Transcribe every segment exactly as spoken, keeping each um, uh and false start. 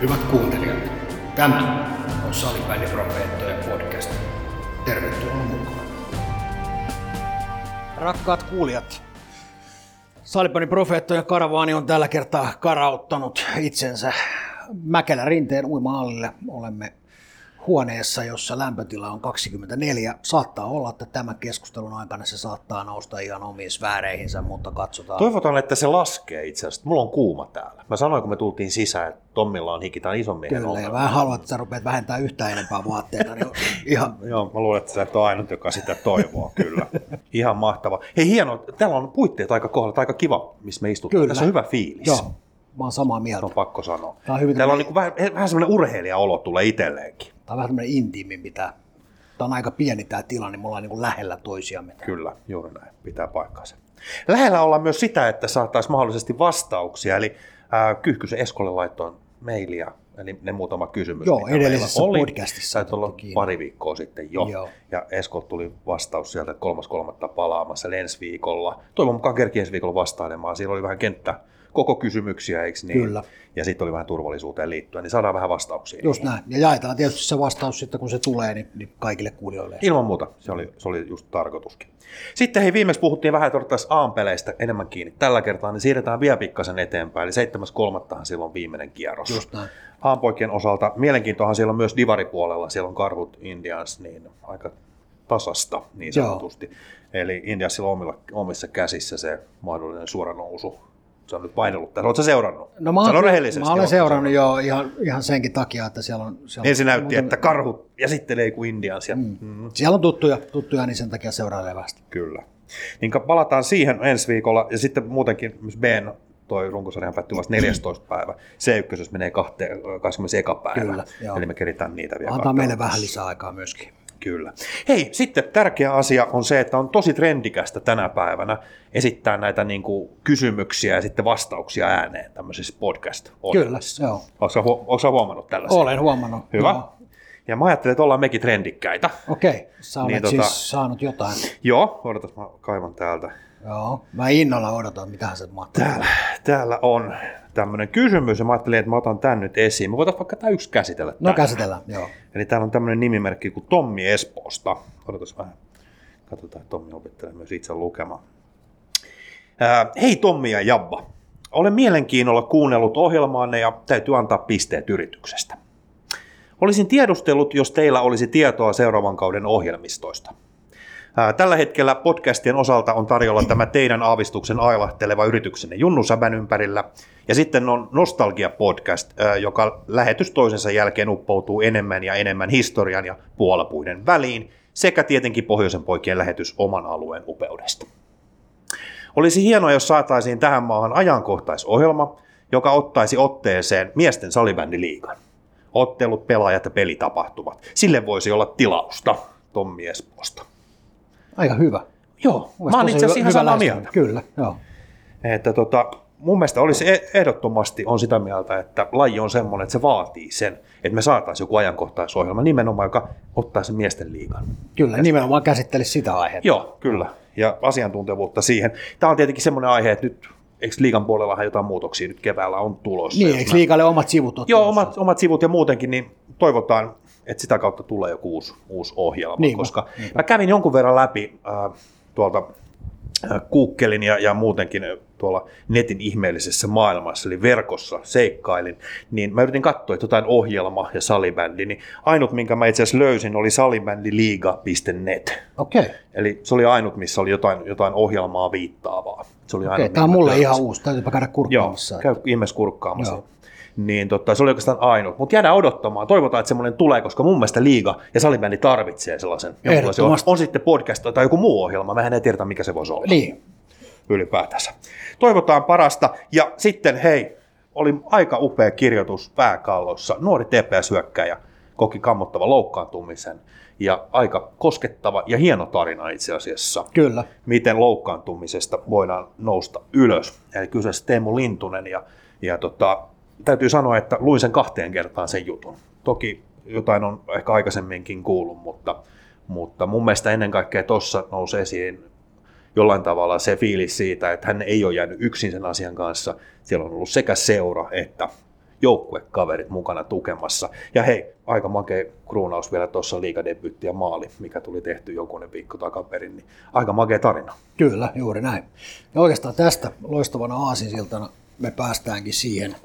Hyvät kuuntelijat, tämä on Salipani profeettojen podcast. Tervetuloa mukaan. Rakkaat kuulijat, Salipani profeettojen karavaani on tällä kertaa karauttanut itsensä Mäkelän rinteen uima-alalle. Olemme huoneessa, jossa lämpötila on kaksikymmentäneljä. Saattaa olla, että tämän keskustelun aikana se saattaa nousta ihan omiin sfääreihinsä, mutta katsotaan. Toivotaan, että se laskee itse asiassa. Mulla on kuuma täällä. Mä sanoin, kun me tultiin sisään, että Tommilla on hiki, tää on ison miehen. Kyllä, ja vähän haluat, että sä rupeat vähentämään yhtään enempää vaatteita. Niin ihan... Joo, mä luulen, että sä et ole ainut, joka sitä toivoo, kyllä. Ihan mahtava. Hei, hienoa. Täällä on puitteet aika kohdalla, aika kiva, missä me istutaan. Kyllä. Tässä on hyvä fiilis. Joo. Mä oon samaa mieltä. On pakko sanoa. Tää on hyvin Täällä tämmöinen... on niin vähän, vähän semmoinen urheilijaolo tulee itselleenkin. Tää on vähän tämmöinen intiimimpi tää. Tää on aika pieni tää tila, niin me ollaan niin kuin lähellä toisiamme. Kyllä, juuri näin. Pitää paikkaansa. Lähellä ollaan myös sitä, että saataisiin mahdollisesti vastauksia. Eli äh, Kyhkysen Eskolle laitoin mailia, eli ne muutama kysymys. Joo, edellisessä podcastissa. Taitaa olla pari viikkoa sitten jo. Joo. Ja Esko tuli vastaus sieltä kolmas kolmatta palaamassa, eli ensi viikolla. Toivon mukaan kerki ensi viikolla vastailemaan. Siinä oli vähän kenttä. Koko kysymyksiä, eikö niin? Kyllä. Ja sitten oli vähän turvallisuuteen liittyen, niin saadaan vähän vastauksia. Just näin. Ja jaetaan tietysti se vastaus sitten, kun se tulee, niin, niin kaikille kuulijoille. Ilman muuta. Se oli, se oli just tarkoituskin. Sitten hei, viimeksi puhuttiin vähän, että odottaisiin A M-peleistä enemmän kiinni. Tällä kertaa niin siirretään vielä pikkasen eteenpäin. Eli seitsemäs kolmatta silloin viimeinen kierros. Just näin. A M-poikien osalta mielenkiintoahan siellä on myös divaripuolella. Siellä on Karhut Indians, niin aika tasasta niin sanotusti. Joo. Eli Indiansilla on omissa käsissä se mahdollinen suoranousu. Se on nyt painellut tässä. Oletko sä seurannut? No mä olen, mä olen seurannut jo ihan, ihan senkin takia, että siellä on... Siellä Ensin on, näytti, on, että karhut ja sitten leiku Indians. Ja, mm. Mm. Siellä on tuttuja, tuttuja, niin sen takia seurailevasti. Kyllä. Niin palataan siihen ensi viikolla ja sitten muutenkin myös Ben, toi runkosarjahan päättyy vasta neljästoista päivä. C yksi menee kaksikymmentäyksi päivä. Kyllä, joo. Eli me keritään niitä vielä. Antaa meille vähän lisää aikaa myöskin. Kyllä. Hei, sitten tärkeä asia on se, että on tosi trendikästä tänä päivänä esittää näitä niin kuin, kysymyksiä ja sitten vastauksia ääneen tämmöisissä podcast-ohjelmissa. Kyllä, joo. Oletko sinä huomannut tällaisia? Olen huomannut. Hyvä. Joo. Ja mä ajattelin, että ollaan mekin trendikkäitä. Okei, sä olet niin, siis tota... saanut jotain. Joo, odotas, mä kaivan täältä. Joo, mä innolla odotan, mitähän se mahtaa. Täällä, täällä on tämmöinen kysymys, ja mä ajattelin, että mä otan tämän nyt esiin. Me voitaisiin vaikka tämä yksi käsitellä. No tämän. Käsitellään, joo. Eli täällä on tämmöinen nimimerkki kuin Tommi Espoosta. Odotas vähän. Katsotaan, että Tommi opettelee myös itse lukemaan. Ää, hei Tommi ja Jabba. Olen mielenkiinnolla kuunnellut ohjelmaanne ja täytyy antaa pisteet yrityksestä. Olisin tiedustellut, jos teillä olisi tietoa seuraavan kauden ohjelmistoista. Tällä hetkellä podcastien osalta on tarjolla tämä teidän aavistuksen ailahteleva yrityksenne Junnu Säbän ympärillä. Ja sitten on Nostalgia-podcast, joka lähetys toisensa jälkeen uppoutuu enemmän ja enemmän historian ja puolapuiden väliin. Sekä tietenkin Pohjoisen poikien lähetys oman alueen upeudesta. Olisi hienoa, jos saataisiin tähän maahan ajankohtaisohjelma, joka ottaisi otteeseen miesten salibändiliigan. Ottelut, pelaajat ja pelitapahtumat. Sille voisi olla tilausta Tommi Espoosta. Aika hyvä. Joo, mä oon itse asiassa ihan samaa mieltä. Kyllä, joo. Että tota, mun mielestä olisi ehdottomasti on sitä mieltä, että laji on semmoinen, että se vaatii sen, että me saataisiin joku ajankohtaisohjelma nimenomaan, joka ottaa sen miesten liigan. Kyllä, nimenomaan käsittelisi sitä aihetta. Joo, kyllä. Ja asiantuntevuutta siihen. Tämä on tietenkin semmoinen aihe, että nyt... Eikö liigan puolellahan jotain muutoksia nyt keväällä on tulossa? Niin, eikö liigalle omat sivut ole? Joo, omat, omat sivut ja muutenkin, niin toivotaan, että sitä kautta tulee joku uusi, uusi ohjelma. Niin, koska niin. Mä kävin jonkun verran läpi äh, tuolta äh, Googlein ja, ja muutenkin tuolla netin ihmeellisessä maailmassa, eli verkossa seikkailin, niin mä yritin katsoa, että jotain ohjelma ja salibändi, niin ainut, minkä mä itse asiassa löysin, oli salibändiliiga piste net. Okei. Okay. Eli se oli ainut, missä oli jotain, jotain ohjelmaa viittaavaa. Se oli okay, tämä on mulle ihan uusi, täytyypä käydä kurkkaamassa. Joo, käy ihmeessä kurkkaamassa. Joo. Niin totta, se oli oikeastaan ainut, mutta jäädään odottamaan. Toivotaan, että semmoinen tulee, koska mun mielestä liiga ja salibändi tarvitsee sellaisen. On, on sitten podcast tai joku muu ohjelma, mehän ei tiedetä, mikä se voisi olla. Niin. Ylipäätänsä. Toivotaan parasta ja sitten hei, oli aika upea kirjoitus pääkallossa. Nuori T P S-hyökkäjä koki kammottavan loukkaantumisen. Ja aika koskettava ja hieno tarina itse asiassa, kyllä. Miten loukkaantumisesta voidaan nousta ylös. Eli kyseessä Teemu Lintunen ja, ja tota, täytyy sanoa, että luin sen kahteen kertaan sen jutun. Toki jotain on ehkä aikaisemminkin kuullut, mutta, mutta mun mielestä ennen kaikkea tuossa nousi esiin jollain tavalla se fiilis siitä, että hän ei ole jäänyt yksin sen asian kanssa. Siellä on ollut sekä seura että joukkuekaverit mukana tukemassa. Ja hei, aika makea kruunaus vielä tuossa liigadebyytti ja maali, mikä tuli tehty jokunen viikko takaperin, niin aika makea tarina. Kyllä, juuri näin. Ja oikeastaan tästä loistavana aasinsiltana me päästäänkin siihen,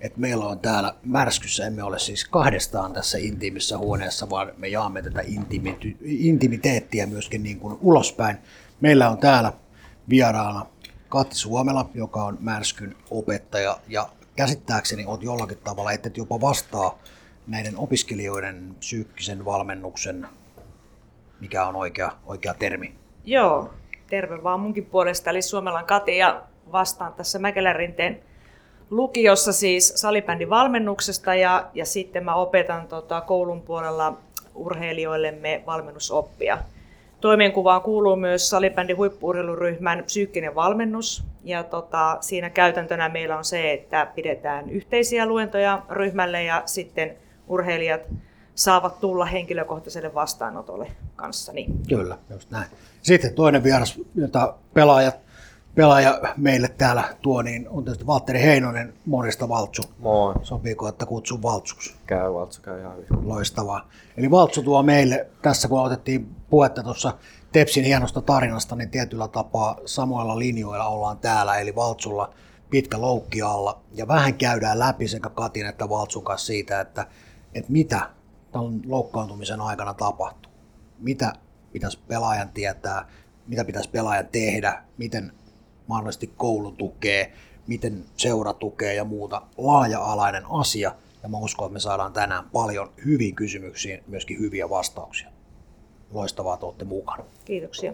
että meillä on täällä Märskyssä, emme ole siis kahdestaan tässä intiimissä huoneessa, vaan me jaamme tätä intimity, intimiteettiä myöskin niin kuin ulospäin. Meillä on täällä vieraana Kati Suomela, joka on Märskyn opettaja, ja käsittääkseni olet jollakin tavalla, että et jopa vastaa näiden opiskelijoiden psyykkisen valmennuksen, mikä on oikea, oikea termi. Joo, terve vaan munkin puolesta, eli Suomelan Kati, ja vastaan tässä Mäkelän rinteen lukiossa siis salibändin valmennuksesta, ja, ja sitten mä opetan tota, koulun puolella urheilijoillemme valmennusoppia. Toimenkuvaan kuuluu myös salibändin huippu-urheiluryhmän psyykkinen valmennus, ja tota, siinä käytäntönä meillä on se, että pidetään yhteisiä luentoja ryhmälle ja sitten urheilijat saavat tulla henkilökohtaiselle vastaanotolle kanssani. Kyllä, just näin. Sitten toinen vieras, jota pelaajat, pelaaja meille täällä tuo, niin on tietysti Valtteri Heinonen. Morjesta, Valtsu. Moi. Sopiiko, että kutsun Valtsuksi? Käy Valtsu, käy ihan hyvin. Loistavaa. Eli Valtsu tuo meille, tässä kun otettiin puhetta tuossa Tepsin hienosta tarinasta, niin tietyllä tapaa samoilla linjoilla ollaan täällä, eli Valtsulla pitkä loukki alla. Ja vähän käydään läpi sekä Katin että Valtsun kanssa siitä, että, että mitä tämän loukkaantumisen aikana tapahtuu. Mitä pitäisi pelaajan tietää, mitä pitäisi pelaajan tehdä, miten mahdollisesti koulu tukee, miten seura tukee ja muuta. Laaja-alainen asia, ja mä uskon, että me saadaan tänään paljon hyviä kysymyksiä, myöskin hyviä vastauksia. Loistavaa, että olette mukana. Kiitoksia.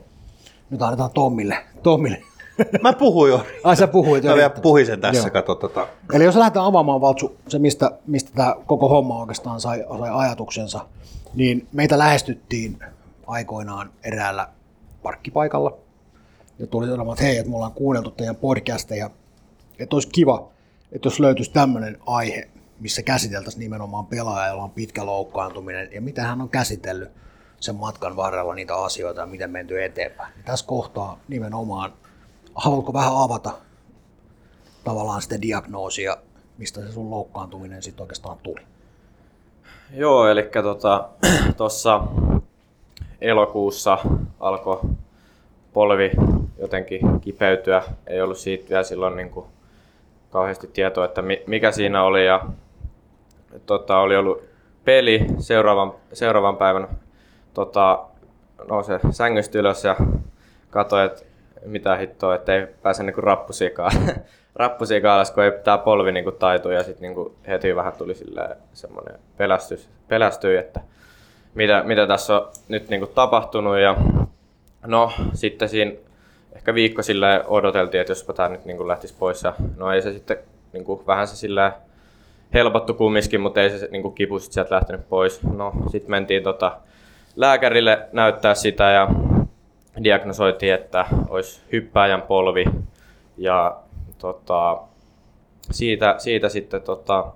Nyt annetaan Tommille. Tommille. Mä puhuin jo. Ai sä puhuit jo. Mä vielä puhisin tässä, katso tota. Eli jos lähdetään avaamaan, Valtsu, se mistä, mistä tämä koko homma oikeastaan sai, sai ajatuksensa, niin meitä lähestyttiin aikoinaan eräällä parkkipaikalla. Ja tuli sanomaan, että hei, että me ollaan kuunneltu teidän podcasteja, että olisi kiva, että jos löytyisi tämmöinen aihe, missä käsiteltäisiin nimenomaan pelaaja, jolla on pitkä loukkaantuminen, ja mitä hän on käsitellyt sen matkan varrella niitä asioita ja miten menty eteenpäin. Ja tässä kohtaa nimenomaan, haluatko vähän avata tavallaan sitä diagnoosia, mistä se sun loukkaantuminen sitten oikeastaan tuli? Joo, eli tuossa elokuussa alkoi polvi jotenkin kipeytyä, ei ollut siitä vielä silloin niin kuin kauheasti tietoa, että mikä siinä oli, ja tota, oli ollut peli seuraavan, seuraavan päivän, tota, nousi sängystä ylös ja katsoi, että mitä hittoa, että ei pääse niin kuin rappusikaan, rappusikaan alas, kun ei pitää polvi niin kuin taitua, ja sitten niin kuin heti vähän tuli semmoinen pelästys, pelästyi, että mitä, mitä tässä on nyt niin kuin tapahtunut, ja no sitten siinä ehkä viikko sillä odoteltiin, että jospa tämä nyt niin kuin lähtisi pois, ja no ei se sitten niin kuin, vähän se sillä helpottu kumminkin, mutta ei se niin kuin kipu sitten sieltä lähtenyt pois. No sitten mentiin tota, lääkärille näyttää sitä ja diagnosoitiin, että olisi hyppääjän polvi, ja tota, siitä, siitä sitten tota,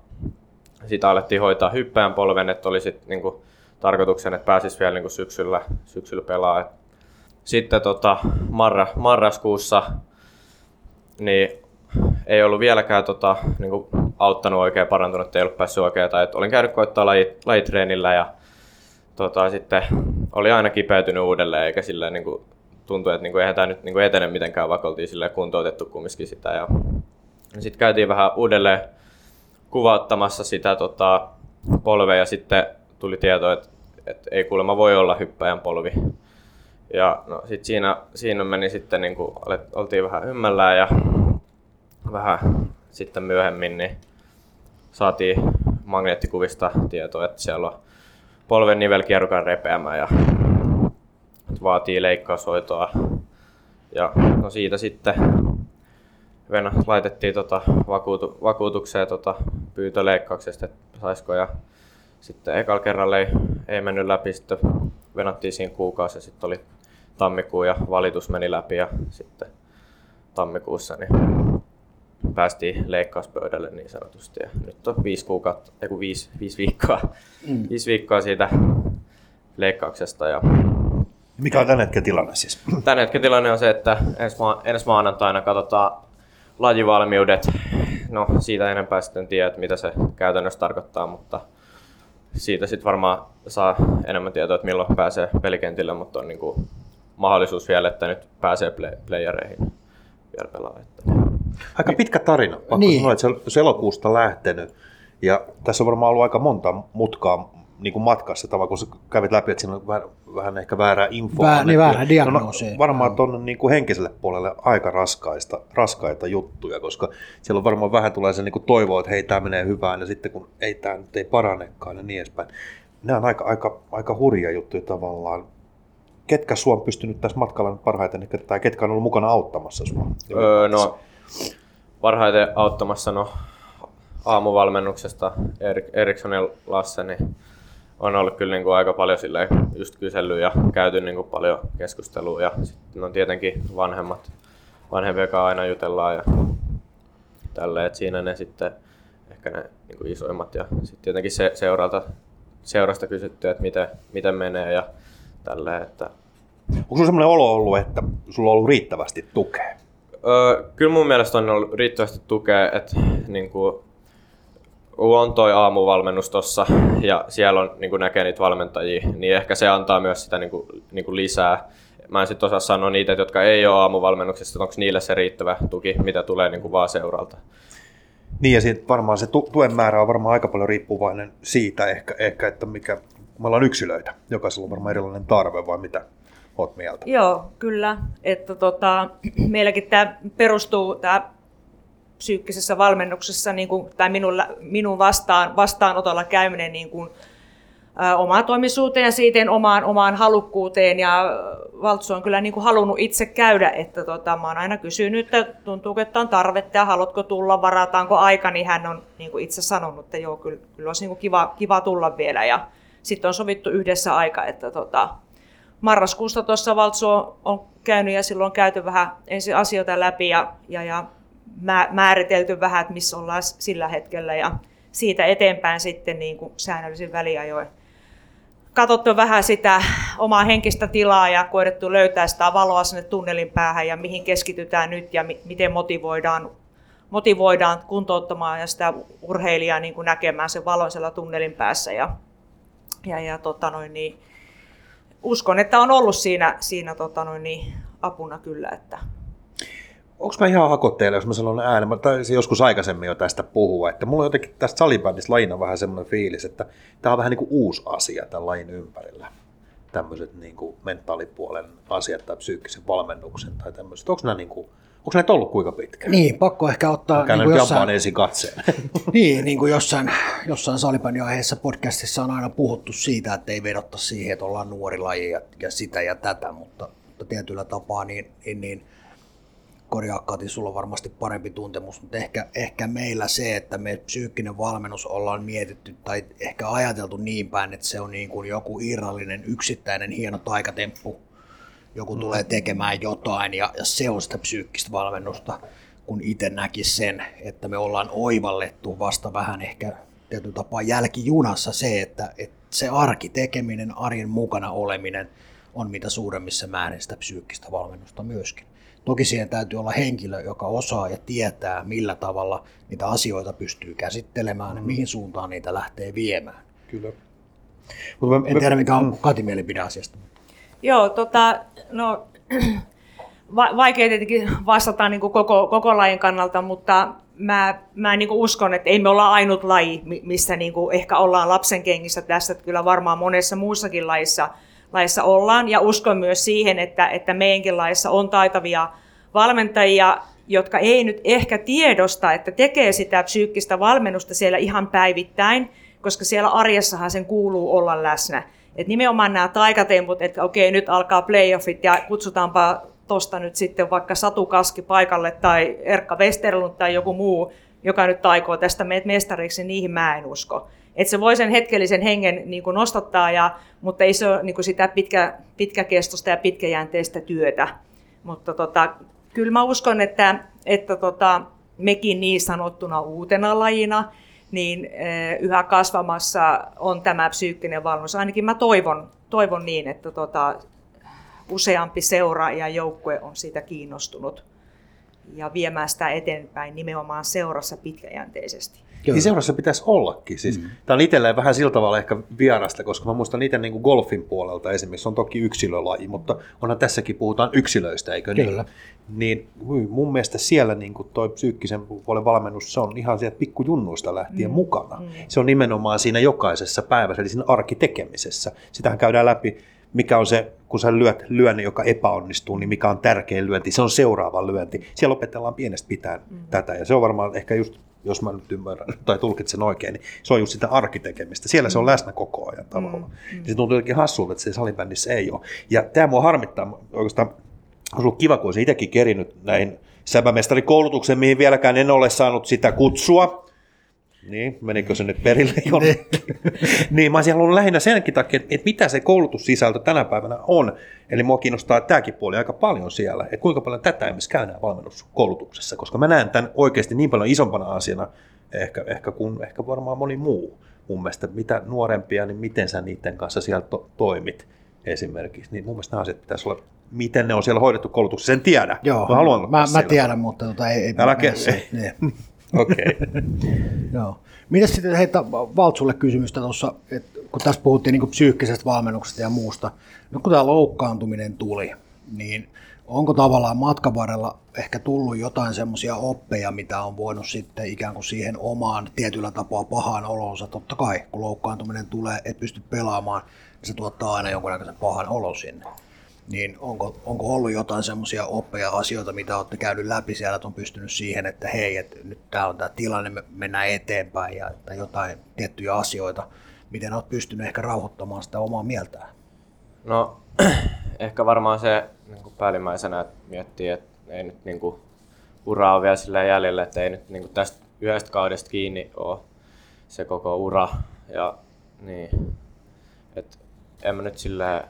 sitä alettiin hoitaa hyppääjän polven, että oli sitten niin kuin tarkoituksen, että pääsisi vielä niin kuin syksyllä, syksyllä pelaa. Sitten tota, marra, marraskuussa niin ei ollut vieläkään tota, niin kuin auttanut oikein, parantunut, ei ollut päässyt oikein. Tai, olin käynyt koittaa laji, lajitreenillä ja tota, sitten oli aina kipeytynyt uudelleen, eikä sillä niin kuin tuntuu, että niin kuin, eihän tämä nyt niin kuin etene mitenkään, vaikka oltiin sillä kuntoutettu kumminkin sitä. Ja, ja sitten käytiin vähän uudelleen kuvauttamassa sitä tota, polvea, ja sitten tuli tieto, että, että ei kuulemma voi olla hyppäjän polvi. Ja no, sit siinä, siinä meni sitten, niin kun oltiin vähän ymmällään, ja vähän sitten myöhemmin niin saatiin magneettikuvista tietoa, että siellä on polven nivelkierrukan repeämä ja vaatii leikkaushoitoa. Ja no siitä sitten Venä, laitettiin tota vakuutu, vakuutukseen tota pyyntö leikkauksesta, että saisiko, ja sitten ekalla kerralla ei, ei mennyt läpi, sitten venattiin siinä kuukausi, ja sitten oli tammikuun ja valitus meni läpi, ja sitten tammikuussa niin päästiin leikkauspöydälle niin sanotusti, ja nyt on viisi, kuukautta, ei kun viisi, viisi, viikkoa, mm. viisi viikkoa siitä leikkauksesta. Ja mikä on tämän hetken tilanne siis? Tämän hetken tilanne on se, että ensi, ma- ensi maanantaina katsotaan lajivalmiudet no siitä enempää sitten tiedä, että mitä se käytännössä tarkoittaa, mutta siitä sitten varmaan saa enemmän tietoa, että milloin pääsee pelikentille, mutta on niin kuin mahdollisuus vielä, että nyt pääsee play- playereihin vielä pelaa. Aika pitkä tarina, pakko niin. sanoa, että se elokuusta lähtenyt ja tässä on varmaan ollut aika monta mutkaa niin kuin matkassa, tavallaan kun sä kävit läpi, että siinä on vähän, vähän ehkä väärää infoa. Väär, niin väärä diagnoosi. No, varmaan tuonne niin kuin henkiselle puolelle aika raskaista, raskaita juttuja, koska siellä on varmaan vähän tulee se niin kuin toivoa, että hei, tämä menee hyvään, ja sitten kun ei tämä nyt ei paranekaan ja niin edespäin. Nämä on aika, aika, aika hurja juttuja tavallaan. Ketkä sua on pystynyt tässä matkalla parhaiten, tai ketkä on ollut mukana auttamassa sua? Öö, no, parhaiten auttamassa no, aamuvalmennuksesta Erik, Erikssonin Lasse, niin on ollut kyllä niin kuin aika paljon silleen just kyselyä ja käyty niin kuin paljon keskustelua ja sitten on tietenkin vanhemmat, vanhempien kanssa aina jutellaan ja tälleen, että siinä ne sitten ehkä ne niin kuin isoimmat ja sitten tietenkin se, seuralta, seurasta kysytty, että miten, miten menee ja tälleen, että... Onko sinulla sellainen olo ollut, että sulla on ollut riittävästi tukea? Öö, kyllä mun mielestä on ollut riittävästi tukea, että niin kuin on toi aamuvalmennus tossa ja siellä on niinku näkee niitä valmentajia, niin ehkä se antaa myös sitä niinku, niinku lisää. Mä en sit osaa sanoa niitä, jotka ei ole aamuvalmennuksessa, onko niille se riittävä tuki, mitä tulee niinku vaan seuralta. Niin ja sit varmaan se tu- tuen määrä on varmaan aika paljon riippuvainen siitä ehkä, ehkä että mikä, me ollaan yksilöitä, jokaisella on varmaan erilainen tarve vai mitä oot mieltä? Joo, kyllä. Että tota, meilläkin tää perustuu tää psyykkisessä valmennuksessa niin kuin, tai minun, minun vastaan, vastaanotolla käyminen niin kuin, ä, omaan toimisuuteen ja siitä omaan, omaan halukkuuteen. Ja Valtsu on kyllä niin kuin, halunnut itse käydä, että tota, mä oon aina kysynyt, että tuntuuko, että on tarvetta ja haluatko tulla, varataanko aika, niin hän on niin kuin itse sanonut, että joo, kyllä, kyllä olisi niin kuin kiva, kiva tulla vielä. Ja sitten on sovittu yhdessä aika, että tota, marraskuusta tuossa Valtsu on, on käynyt ja silloin on käyty vähän ensin asioita läpi ja, ja, ja määritelty vähän, että missä ollaan sillä hetkellä ja siitä eteenpäin sitten niin kuin säännöllisin väliajoin. Katsottu vähän sitä omaa henkistä tilaa ja koetettu löytää sitä valoa sinne tunnelin päähän ja mihin keskitytään nyt ja mi- miten motivoidaan, motivoidaan kuntouttamaan ja sitä urheilijaa niin kuin näkemään sen valon siellä tunnelin päässä. Ja, ja, ja, tota noin, niin uskon, että on ollut siinä, siinä tota noin, niin apuna kyllä, että onko mä ihan hakotteilla, jos mä sanon äänen, mä taisin joskus aikaisemmin jo tästä puhua, että mulla on jotenkin tästä salibändistä lajina vähän semmoinen fiilis, että tää on vähän niin kuin uusi asia tämän lajin ympärillä, tämmöiset niin kuin mentaalipuolen asiat tai psyykkisen valmennuksen tai tämmöiset, onko nämä niin kuin, onko näitä ollut kuinka pitkään? Niin, pakko ehkä ottaa niin kuin jossain... ensin katseen. niin, niin kuin jossain, jossain salibändiaiheessa podcastissa on aina puhuttu siitä, että ei vedota siihen, että ollaan nuori laji ja, ja sitä ja tätä, mutta, mutta tietyllä tapaa niin, niin korjaa Kati, sulla on varmasti parempi tuntemus, mutta ehkä, ehkä meillä se, että me psyykkinen valmennus ollaan mietitty tai ehkä ajateltu niin päin, että se on niin kuin joku irrallinen yksittäinen hieno taikatemppu, joku tulee tekemään jotain ja, ja se on sitä psyykkistä valmennusta, kun itse näki sen, että me ollaan oivallettu vasta vähän ehkä tietyllä tapaa jälkijunassa se, että, että se arkitekeminen, arjen mukana oleminen on mitä suuremmissa määrin sitä psyykkistä valmennusta myöskin. Toki siihen täytyy olla henkilö, joka osaa ja tietää, millä tavalla niitä asioita pystyy käsittelemään ja mihin suuntaan niitä lähtee viemään. Kyllä. Mutta mä, en tiedä, mikä on Kati mielipide asiasta. Joo, tota, no, va- vaikea tietenkin vastata niin kuin koko, koko lajin kannalta, mutta mä, mä niin kuin uskon, että ei me olla ainut laji, missä niin kuin ehkä ollaan lapsen kengissä tässä, että kyllä varmaan monessa muussakin lajissa. Laissa ollaan ja uskon myös siihen, että, että meidänkin laissa on taitavia valmentajia, jotka ei nyt ehkä tiedosta, että tekee sitä psyykkistä valmennusta siellä ihan päivittäin, koska siellä arjessahan sen kuuluu olla läsnä. Et nimenomaan nämä taikatemput, että okei nyt alkaa playoffit ja kutsutaanpa tuosta nyt sitten vaikka Satu Kaski paikalle tai Erkka Westerlund tai joku muu, joka nyt taikoo tästä meet mestariksi, niihin mä en usko. Että se voi sen hetkellisen hengen niin kuin nostattaa, ja, mutta ei se ole niin kuin sitä pitkä, pitkäkestosta ja pitkäjänteistä työtä. Mutta tota, kyllä mä uskon, että, että tota, mekin niin sanottuna uutena lajina, niin e, yhä kasvamassa on tämä psyykkinen valmennus. Ainakin mä toivon, toivon niin, että tota, useampi seura ja joukkue on siitä kiinnostunut. ja viemään sitä eteenpäin nimenomaan seurassa pitkäjänteisesti. Niin seurassa pitäisi ollakin. Siis, mm. Tämä on itselleen vähän sillä tavalla ehkä vierasta, koska mä muistan itse niin kuin golfin puolelta esimerkiksi, on toki yksilölaji, mutta onhan tässäkin puhutaan yksilöistä, eikö niin? Kyllä. Niin mun mielestä siellä niin kuin toi psyykkisen puolen valmennus, se on ihan sieltä pikkujunnuista lähtien mm. mukana. Mm. Se on nimenomaan siinä jokaisessa päivässä, eli siinä arkitekemisessä. Sitähän käydään läpi. Mikä on se, kun sä lyöt lyön, joka epäonnistuu, niin mikä on tärkein lyönti, se on seuraava lyönti. Siellä opetellaan pienestä pitäen mm. tätä, ja se on varmaan ehkä just, jos mä nyt ymmärrän tai tulkitsen oikein, niin se on just sitä arkitekemistä. Siellä mm. se on läsnä koko ajan tavallaan. Mm. Mm. Se tuntuu jotenkin hassulta, että se salibändissä ei ole. Ja tämä mua harmittaa, oikeastaan olisi ollut kiva, kun olisin itsekin kerinyt näihin säbämestarikoulutukseen, mihin vieläkään en ole saanut sitä kutsua. Niin, menikö se nyt perille jonnekin? Niin, mä siellä on lähinnä senkin takia, että mitä se koulutussisältö tänä päivänä on. Eli mua kiinnostaa tämäkin puoli aika paljon siellä, että kuinka paljon tätä esimerkiksi käydään valmennuskoulutuksessa, koska mä näen tämän oikeasti niin paljon isompana asiana ehkä, ehkä kuin ehkä varmaan moni muu mun mielestä. Mitä nuorempia, niin miten sä niiden kanssa siellä to- toimit esimerkiksi. Niin mun mielestä nämä asiat pitäisi olla, miten ne on siellä hoidettu koulutuksessa, sen tiedä. Joo, mä, haluan mä, mä tiedän, mutta tota ei, ei Älä mene se. Okei. Joo. Mitäs sitten heitä Valtsulle kysymystä tuossa, että kun tässä puhuttiin niin kuin psyykkisestä valmennuksesta ja muusta, no kun tämä loukkaantuminen tuli, niin onko tavallaan matkan varrella ehkä tullut jotain semmoisia oppeja, mitä on voinut sitten ikään kuin siihen omaan tietyllä tapaa pahaan olonsa, totta kai, kun loukkaantuminen tulee, et pysty pelaamaan, niin se tuottaa aina jonkunnäköisen pahan olon sinne. Niin onko, onko ollut jotain semmoisia oppeja asioita, mitä olette käynyt läpi siellä, että on pystynyt siihen, että hei, että nyt tämä on tämä tilanne, me mennään eteenpäin, ja että jotain tiettyjä asioita, miten olet pystynyt ehkä rauhoittamaan sitä omaa mieltään? No ehkä varmaan se niin kuin päällimmäisenä, että miettii, että ei nyt niin kuin, ura ole vielä sillä jäljellä, että ei nyt niin kuin tästä yhdestä kaudesta kiinni ole se koko ura, ja niin, että en mä nyt sillä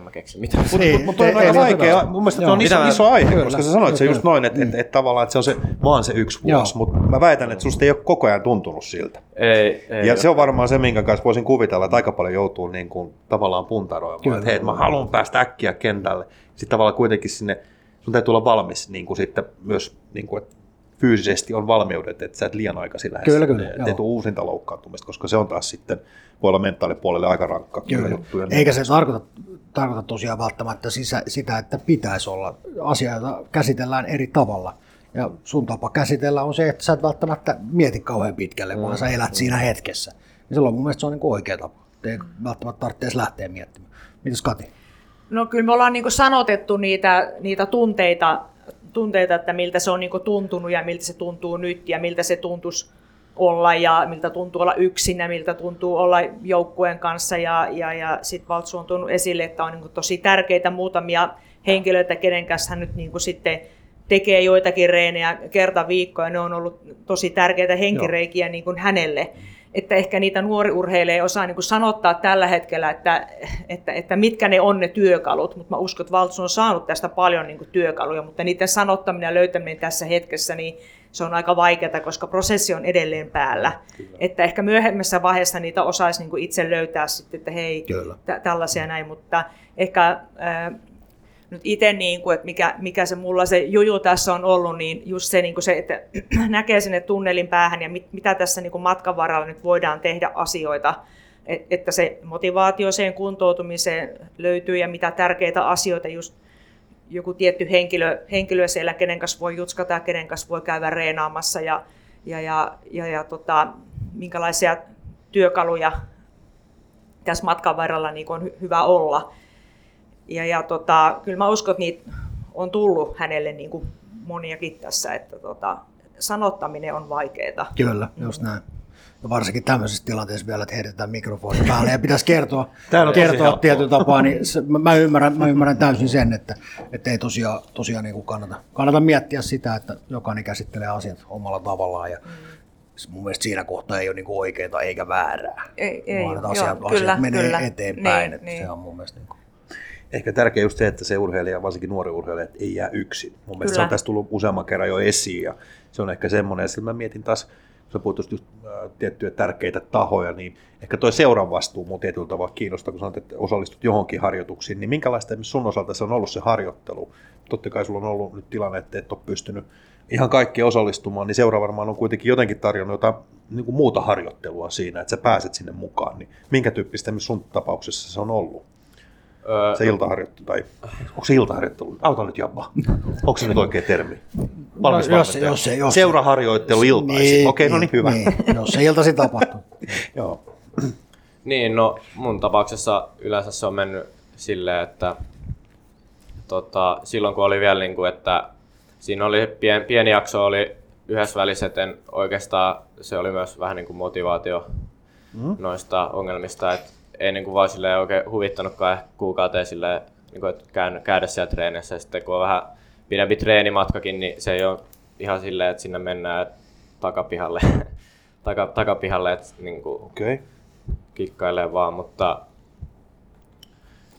Mä keksin mitään. Niin, mutta on aika vaikea. Mun mielestä se on iso, iso aihe, kyllä, koska sä sanoit se just noin, että et, et tavallaan et se on se, vaan se yksi vuosi, mutta mä väitän, että susta ei ole koko ajan tuntunut siltä. Ei, ei, ja ei se ole varmaan se, minkä kanssa voisin kuvitella, että aika paljon joutuu niin kuin, tavallaan puntaroimaan, että hei, mä haluan päästä äkkiä kentälle. Sitten tavallaan kuitenkin sinne, sun täytyy olla valmis niin kuin sitten myös, niin kuin, että fyysisesti on valmiudet, että sä et liian aikaisin lähes. Kyllä, kyllä. Et ei tule uusinta loukkaantumista, koska se on taas sitten, voi olla mentaalipuolelle aika rankka. Kyllä. Juttuja. Eikä se tarkoita, tarkoita tosiaan välttämättä sisä, sitä, että pitäisi olla. Asioita käsitellään eri tavalla. Ja sun tapa käsitellä on se, että sä et välttämättä mieti kauhean pitkälle, vaan mm. sä elät siinä hetkessä. Ja silloin mun mielestä se on niin kuin oikea tapa. Ei välttämättä tarvitse edes lähteä miettimään. Mitäs Kati? No kyllä me ollaan niin kuin sanotettu niitä, niitä tunteita, tunteita, että miltä se on niin kuin tuntunut ja miltä se tuntuu nyt ja miltä se tuntuisi olla ja miltä tuntuu olla yksin ja miltä tuntuu olla joukkueen kanssa. Ja, ja, ja sitten Valtsu on tuonut esille, että on niin kuin tosi tärkeitä muutamia henkilöitä, kenen kanssa hän nyt niin kuin sitten tekee joitakin reenejä kerta viikkoa. Ne on ollut tosi tärkeitä henkireikiä niin kuin hänelle. Että ehkä niitä nuori urheilija ei osaa niin kuin sanottaa tällä hetkellä, että, että, että mitkä ne on ne työkalut, mutta mä uskon, että Valtsu on saanut tästä paljon niin kuin työkaluja, mutta niiden sanottaminen ja löytäminen tässä hetkessä, niin se on aika vaikeaa, koska prosessi on edelleen päällä. Kyllä. Että ehkä myöhemmässä vaiheessa niitä osaisi niin kuin itse löytää sitten, että hei, tä- tällaisia näin, mutta ehkä äh, nyt itse, niin kuin, että mikä, mikä se mulla se juju tässä on ollut, niin just se, niin kuin se että näkee sinne tunnelin päähän ja mit, mitä tässä niin kuin matkan varrella nyt voidaan tehdä asioita, että se motivaatio siihen kuntoutumiseen löytyy ja mitä tärkeitä asioita just joku tietty henkilö, henkilö siellä, kenen kanssa voi jutskata ja kenen kanssa voi käydä reenaamassa ja, ja, ja, ja, ja tota, minkälaisia työkaluja tässä matkan varrella niin kuin on hyvä olla. Ja, ja tota, kyllä mä uskon, että niitä on tullut hänelle niin kuin moniakin tässä, että tota, sanottaminen on vaikeaa. Kyllä, just näin. Ja varsinkin tämmöisessä tilanteessa vielä, että heitetään mikrofoni päälle ja pitäisi kertoa, kertoa tietyn tapaa, niin se, mä, ymmärrän, mä ymmärrän täysin sen, että, että ei tosiaan, tosiaan niin kuin kannata, kannata miettiä sitä, että jokainen käsittelee asiat omalla tavallaan. Ja, mun mielestä siinä kohtaa ei ole niinku oikeaa eikä väärää, ei, ei, vaan että asiat, joo, kyllä, asiat menee kyllä eteenpäin. Niin, että niin. Se on mun mielestä niinku ehkä tärkeä just se, että se urheilija, varsinkin nuori urheilija, ei jää yksin. Mun Kyllä. mielestä se on tässä tullut useamman kerran jo esiin ja se on ehkä semmoinen. Ja sillä mä mietin taas, kun puhuttu just tiettyjä tärkeitä tahoja, niin ehkä toi seuran vastuu mun tietyllä tavalla kiinnostaa, kun sanot, että osallistut johonkin harjoituksiin, niin minkälaista sun osalta se on ollut se harjoittelu totta kai sulla on ollut nyt tilanne, että et ole pystynyt ihan kaikkea osallistumaan, niin seura varmaan on kuitenkin jotenkin tarjonnut jotain niin kuin muuta harjoittelua siinä, että sä pääset sinne mukaan. Niin minkä tyyppistä sun tapauksessa se on ollut? Öö, se iltaharjoittelu, tai onko se iltaharjoittelu? Auta nyt jabba. Onko se nyt oikea termi? Valmis no, jos, jos, jos, seuraharjoittelu iltaisin. Niin, Okei, niin, no niin, hyvä. Niin, jos se iltaisin tapahtuu. Joo. Niin, no mun tapauksessa yleensä se on mennyt silleen, että tota, silloin kun oli vielä niin kuin, että siinä oli pien, pieni jakso oli yhdessä välissä, joten oikeastaan se oli myös vähän niin kuin motivaatio mm. noista ongelmista, että ei niin kuin vaan silleen oikein huvittanutkaan kuukauteen silleen, niin kuin, että käyn, käydä siellä treenissä. Ja sitten kun on vähän pidempi treenimatkakin, niin se ei ole ihan silleen, että sinne mennään takapihalle, Taka, takapihalle että niin kuin okay. kikkailee vaan, mutta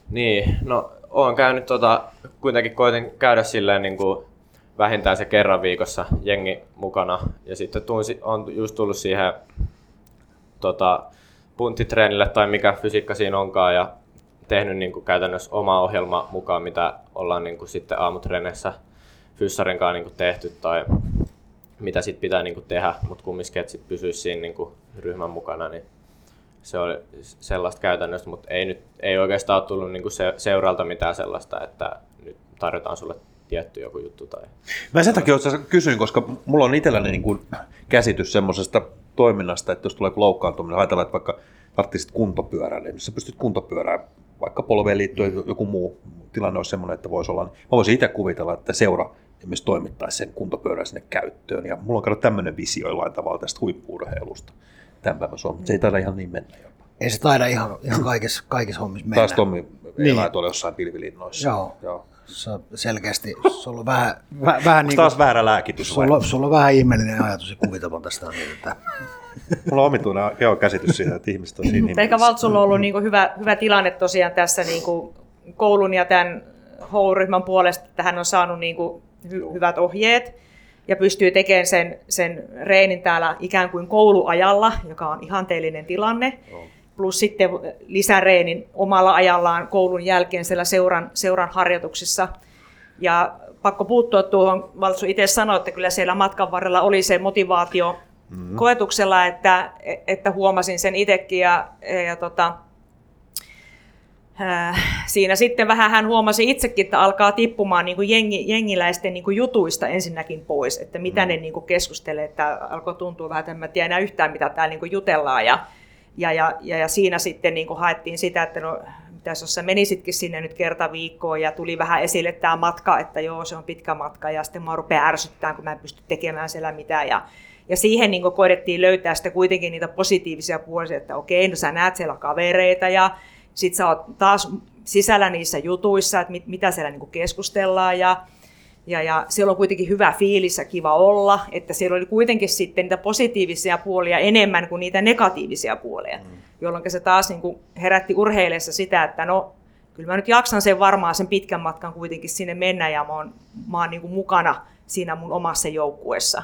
niin, no olen käynyt tota, kuitenkin koitin käydä silleen niin kuin vähintään se kerran viikossa jengi mukana ja sitten on just tullut siihen tota, punttitreenille tai mikä fysiikka siinä onkaan ja tehnyt niin kuin käytännössä oma ohjelma mukaan, mitä ollaan niin kuin sitten aamutreeneissä fyssarin kanssa niin kuin tehty tai mitä sitten pitää niin kuin tehdä, mutta kumminkin, että sitten pysyisi siinä niin kuin ryhmän mukana. Niin se oli sellaista käytännössä, mutta ei, nyt, ei oikeastaan ole tullut niin kuin se, seuralta mitään sellaista, että nyt tarjotaan sulle tietty joku juttu. Tai mä sen takia kysyin, koska mulla on itselläni niin kuin käsitys semmoisesta toiminnasta, että jos tulee loukkaantuminen, ajatellaan, että vaikka tarvitsisit kuntopyörää, niin jos sä pystyt kuntopyörään, vaikka polveen liittyen joku muu tilanne olisi semmoinen, että voisi olla, niin mä voisin itse kuvitella, että seura esimerkiksi toimittaisi sen kuntopyörän sinne käyttöön. Ja mulla on kato tämmöinen visio jollain tavalla tästä huippu-urheilusta tämän päivän Suomessa, mutta se ei taida ihan niin mennä jopa. Ei se taida ihan, ihan kaikissa, kaikissa hommissa mennä. Taas Tommi elää niin tuolla jossain pilvilinnoissa. Joo. Joo. Se on selkeästi, sulla on vähän, väh, vähän niin taas väärä lääkitys. Sulla, sulla on vähän ihmeellinen ajatus ja kuvitelma tästä. Että mulla on omituinen käsitys siitä, että ihmiset on siinä. Eikä Valt, sulla on ollut niin hyvä, hyvä tilanne tosiaan tässä niin koulun ja tämän H U-ryhmän puolesta, että hän on saanut niin hy- hyvät ohjeet ja pystyy tekemään sen, sen reinin täällä ikään kuin kouluajalla, joka on ihanteellinen tilanne. Joo. Plus sitten lisäreenin omalla ajallaan koulun jälkeen siellä seuran, seuran harjoituksissa. Ja pakko puuttua tuohon, Valtsu itse sanoi, että kyllä siellä matkan varrella oli se motivaatio mm-hmm. koetuksella, että, että huomasin sen itsekin. Ja, ja tota, ää, siinä sitten vähän hän huomasi itsekin, että alkaa tippumaan niin kuin jengi, jengiläisten niin kuin jutuista ensinnäkin pois, että mitä mm-hmm. ne niin kuin keskustelee, että alkoi tuntua vähän, että en mä tiedä enää yhtään, mitä täällä niin kuin jutellaan. Ja, Ja, ja, ja siinä sitten niin kuin haettiin sitä, että no, mitäs jos sä menisitkin sinne nyt kerta viikkoon ja tuli vähän esille tämä matka, että joo, se on pitkä matka ja sitten mä rupean ärsyttämään, kun mä en pysty tekemään siellä mitään. Ja, ja siihen niin kuin koitettiin löytää sitten kuitenkin niitä positiivisia puolia, että okei, no sä näet siellä kavereita ja sitten sä oot taas sisällä niissä jutuissa, että mit, mitä siellä niin kuin keskustellaan. Ja, Ja, ja siellä on kuitenkin hyvä fiilis ja kiva olla, että siellä oli kuitenkin sitten niitä positiivisia puolia enemmän kuin niitä negatiivisia puolia, mm. jolloin se taas niin kuin herätti urheilessa sitä, että no kyllä mä nyt jaksan sen varmaan sen pitkän matkan kuitenkin sinne mennä ja mä oon, mä oon niin kuin mukana siinä mun omassa joukkuessa.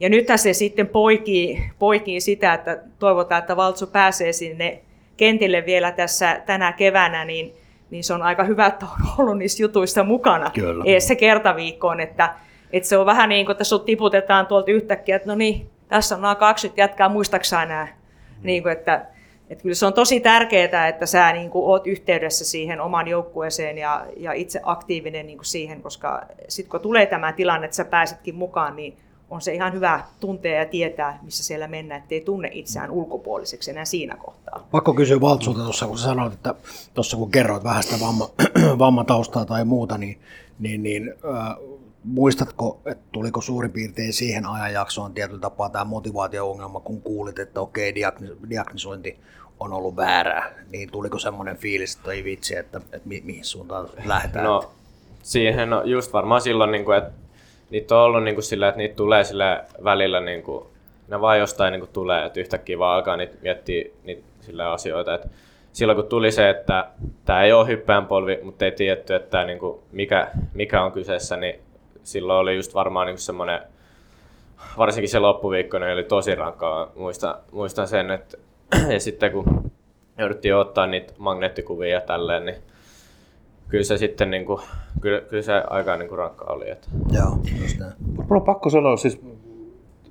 Ja nythän se sitten poikii, poikii sitä, että toivotaan, että Valtsu pääsee sinne kentille vielä tässä tänä keväänä, niin niin se on aika hyvä, että on ollut niissä jutuissa mukana ees se kertaviikkoon, että, että se on vähän niin kuin, että sut tiputetaan tuolta yhtäkkiä, että no niin, tässä on nämä kaksikymmentä jätkää, muistaksä enää, mm. niin kuin, että, että kyllä se on tosi tärkeää, että sä niin kuin oot yhteydessä siihen oman joukkueeseen ja, ja itse aktiivinen niin kuin siihen, koska sitten kun tulee tämä tilanne, että sä pääsetkin mukaan, niin on se ihan hyvä tuntea ja tietää, missä siellä mennään, ettei tunne itseään ulkopuoliseksi enää siinä kohtaa. Pakko kysyä Valtsulta tuossa, kun sanoit, että tuossa kun kerroit vähän sitä vamma, vammataustaa tai muuta, niin, niin, niin äh, muistatko, että tuliko suurin piirtein siihen ajanjaksoon tietyllä tapaa tämä motivaatio-ongelma, kun kuulit, että okei, diagnis- diagnisointi on ollut väärää, niin tuliko semmoinen fiilis, että ei vitsi, että, että mi- mihin suuntaan lähdetään? No, siihen on just varmaan silloin, niin kuin, että niitä on ollut niinku sillä, että niitä tulee sillä välillä, niinku, ne vaan jostain niinku tulee, että yhtäkkiä vaan alkaa niitä miettiä niitä sillä asioita. Et silloin kun tuli se, että tämä ei ole hyppäänpolvi, mutta ei tiedetty, että niinku, mikä, mikä on kyseessä, niin silloin oli just varmaan niinku semmoinen, varsinkin se loppuviikko, niin oli tosi rankkaa. Muistan, muistan sen, että ja sitten kun jouduttiin ottaa niitä magneettikuvia ja tälleen, niin kyllä se sitten niin kuin, kyllä, kyllä se aika niin kuin rankkaa oli, että. Joo, just näin. Mun on pakko sanoa siis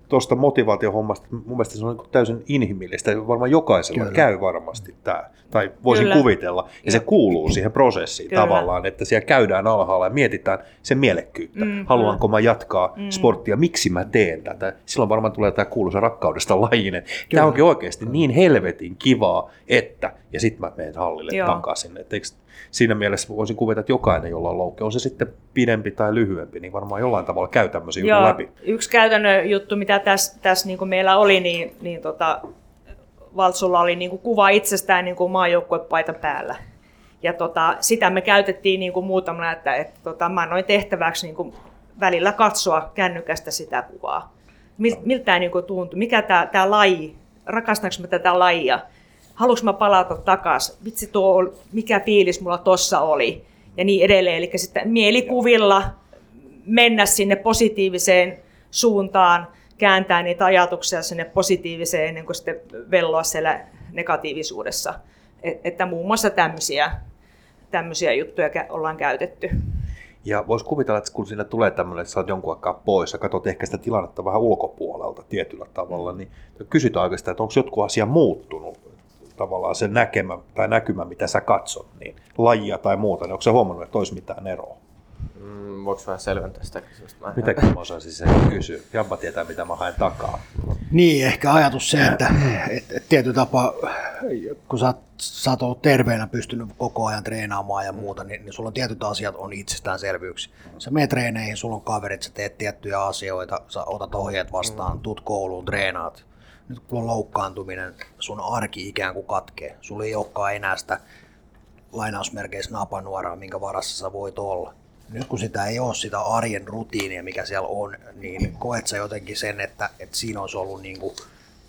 tuosta motivaatiohommasta, mun mielestä se on niin täysin inhimillistä, varmaan jokaisella kyllä. käy varmasti tämä, tai voisin kyllä. kuvitella, ja se kuuluu siihen prosessiin kyllä. tavallaan, että siellä käydään alhaalla ja mietitään sen mielekkyyttä, mm, haluanko mä jatkaa mm. sporttia, miksi mä teen tätä, silloin varmaan tulee tämä kuuluisa rakkaudesta lajinen, tämä onkin oikeasti niin helvetin kivaa, että, ja sitten mä menen hallille Joo. takaisin, että eikö siinä mielessä voisin kuvitella, että jokainen, jolla on loukki, on se sitten pidempi tai lyhyempi, niin varmaan jollain tavalla käy tämmöisiä juttuja läpi. Yksi käytännön juttu, mitä tässä täs, niin kuin meillä oli, niin, niin tota, Valtsulla oli niin kuin kuva itsestään niin kuin maajoukkuepaita päällä. Ja tota, sitä me käytettiin niin kuin muutamana, että, että tota, mä annoin tehtäväksi niin kuin välillä katsoa kännykästä sitä kuvaa. Mil, miltä tämä niin kuin tuntui? Mikä tämä laji? Rakastanko mä tätä lajia? Haluanko mä palata takaisin? Vitsi tuo, mikä fiilis mulla tossa oli? Ja niin edelleen. Eli sitten mielikuvilla mennä sinne positiiviseen suuntaan, kääntää niitä ajatuksia sinne positiiviseen ennen kuin sitten velloa siellä negatiivisuudessa. Että muun muassa tämmöisiä, tämmöisiä juttuja ollaan käytetty. Ja voisi kuvitella, että kun siinä tulee tämmöinen, että sä oot jonkun aikaa pois ja katsot ehkä sitä tilannetta vähän ulkopuolelta tietyllä tavalla, niin kysytään oikeastaan, että onko jotkut asia muuttunut? Tavallaan se näkemä tai näkymä, mitä sä katsot, niin lajia tai muuta, niin onko sä huomannut, että olisi mitään eroa? Mm, voiko vähän selventää sitä kysymystä? Mitäkin mä osaisin sen kysyä? Jampa tietää, mitä mä haen takaa. Niin, ehkä ajatus se, että et, et tietyn tapaa, kun sä, sä oot ollut terveenä pystynyt koko ajan treenaamaan ja muuta, niin, niin sulla on tietyt asiat on itsestäänselvyyksiä. Sä menet treeneihin, sulla on kaverit, sä teet tiettyjä asioita, sä otat ohjeet vastaan, tuut kouluun, treenaat. Nyt kun on loukkaantuminen, sun arki ikään kuin katkee. Sulla ei olekaan enää sitä lainausmerkeissä napanuoraa, minkä varassa sä voit olla. Nyt kun sitä ei ole sitä arjen rutiinia, mikä siellä on, niin koet sä jotenkin sen, että, että siinä olisi ollut niin kuin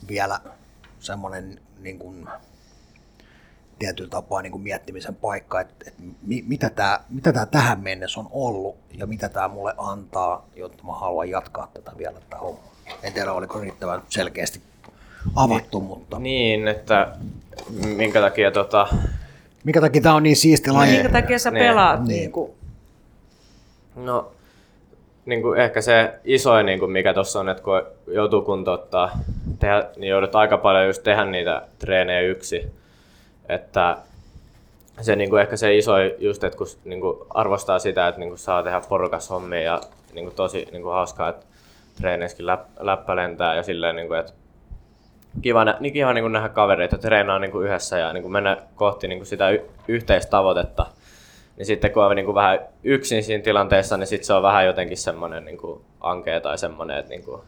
vielä semmoinen niin kuin tietyllä tapaa niin kuin miettimisen paikka, että, että mitä tämä mitä tää tähän mennessä on ollut ja mitä tämä mulle antaa, jotta mä haluan jatkaa tätä vielä tätä hommaa. En tiedä, oliko riittävän selkeästi avattu, mutta... Niin, että minkä takia tota... Minkä takia tää on niin siisti laji? Minkä takia sä pelaat? Niin. Niin kuin... No, niin kuin ehkä se isoin, niin kuin mikä tossa on, että kun joutuu kuntouttaa, tehdä, niin joudut aika paljon just tehdä niitä treenejä yksi. Että se niin kuin ehkä se isoin just, että kun niin kuin arvostaa sitä, että niin kuin saa tehdä porukas hommia ja niin kuin tosi niin kuin hauskaa, että treeneissäkin läppä lentää ja silleen, niin kuin, että kiva, niin kiva niin kuin nähdä kavereita, treenaa niin kuin yhdessä ja niin kuin mennä kohti niin kuin sitä y- yhteistavoitetta. Niin sitten kun on niin kuin vähän yksin siinä tilanteessa, niin sitten se on vähän jotenkin semmoinen niin kuin ankea tai semmoinen, että niin kuin,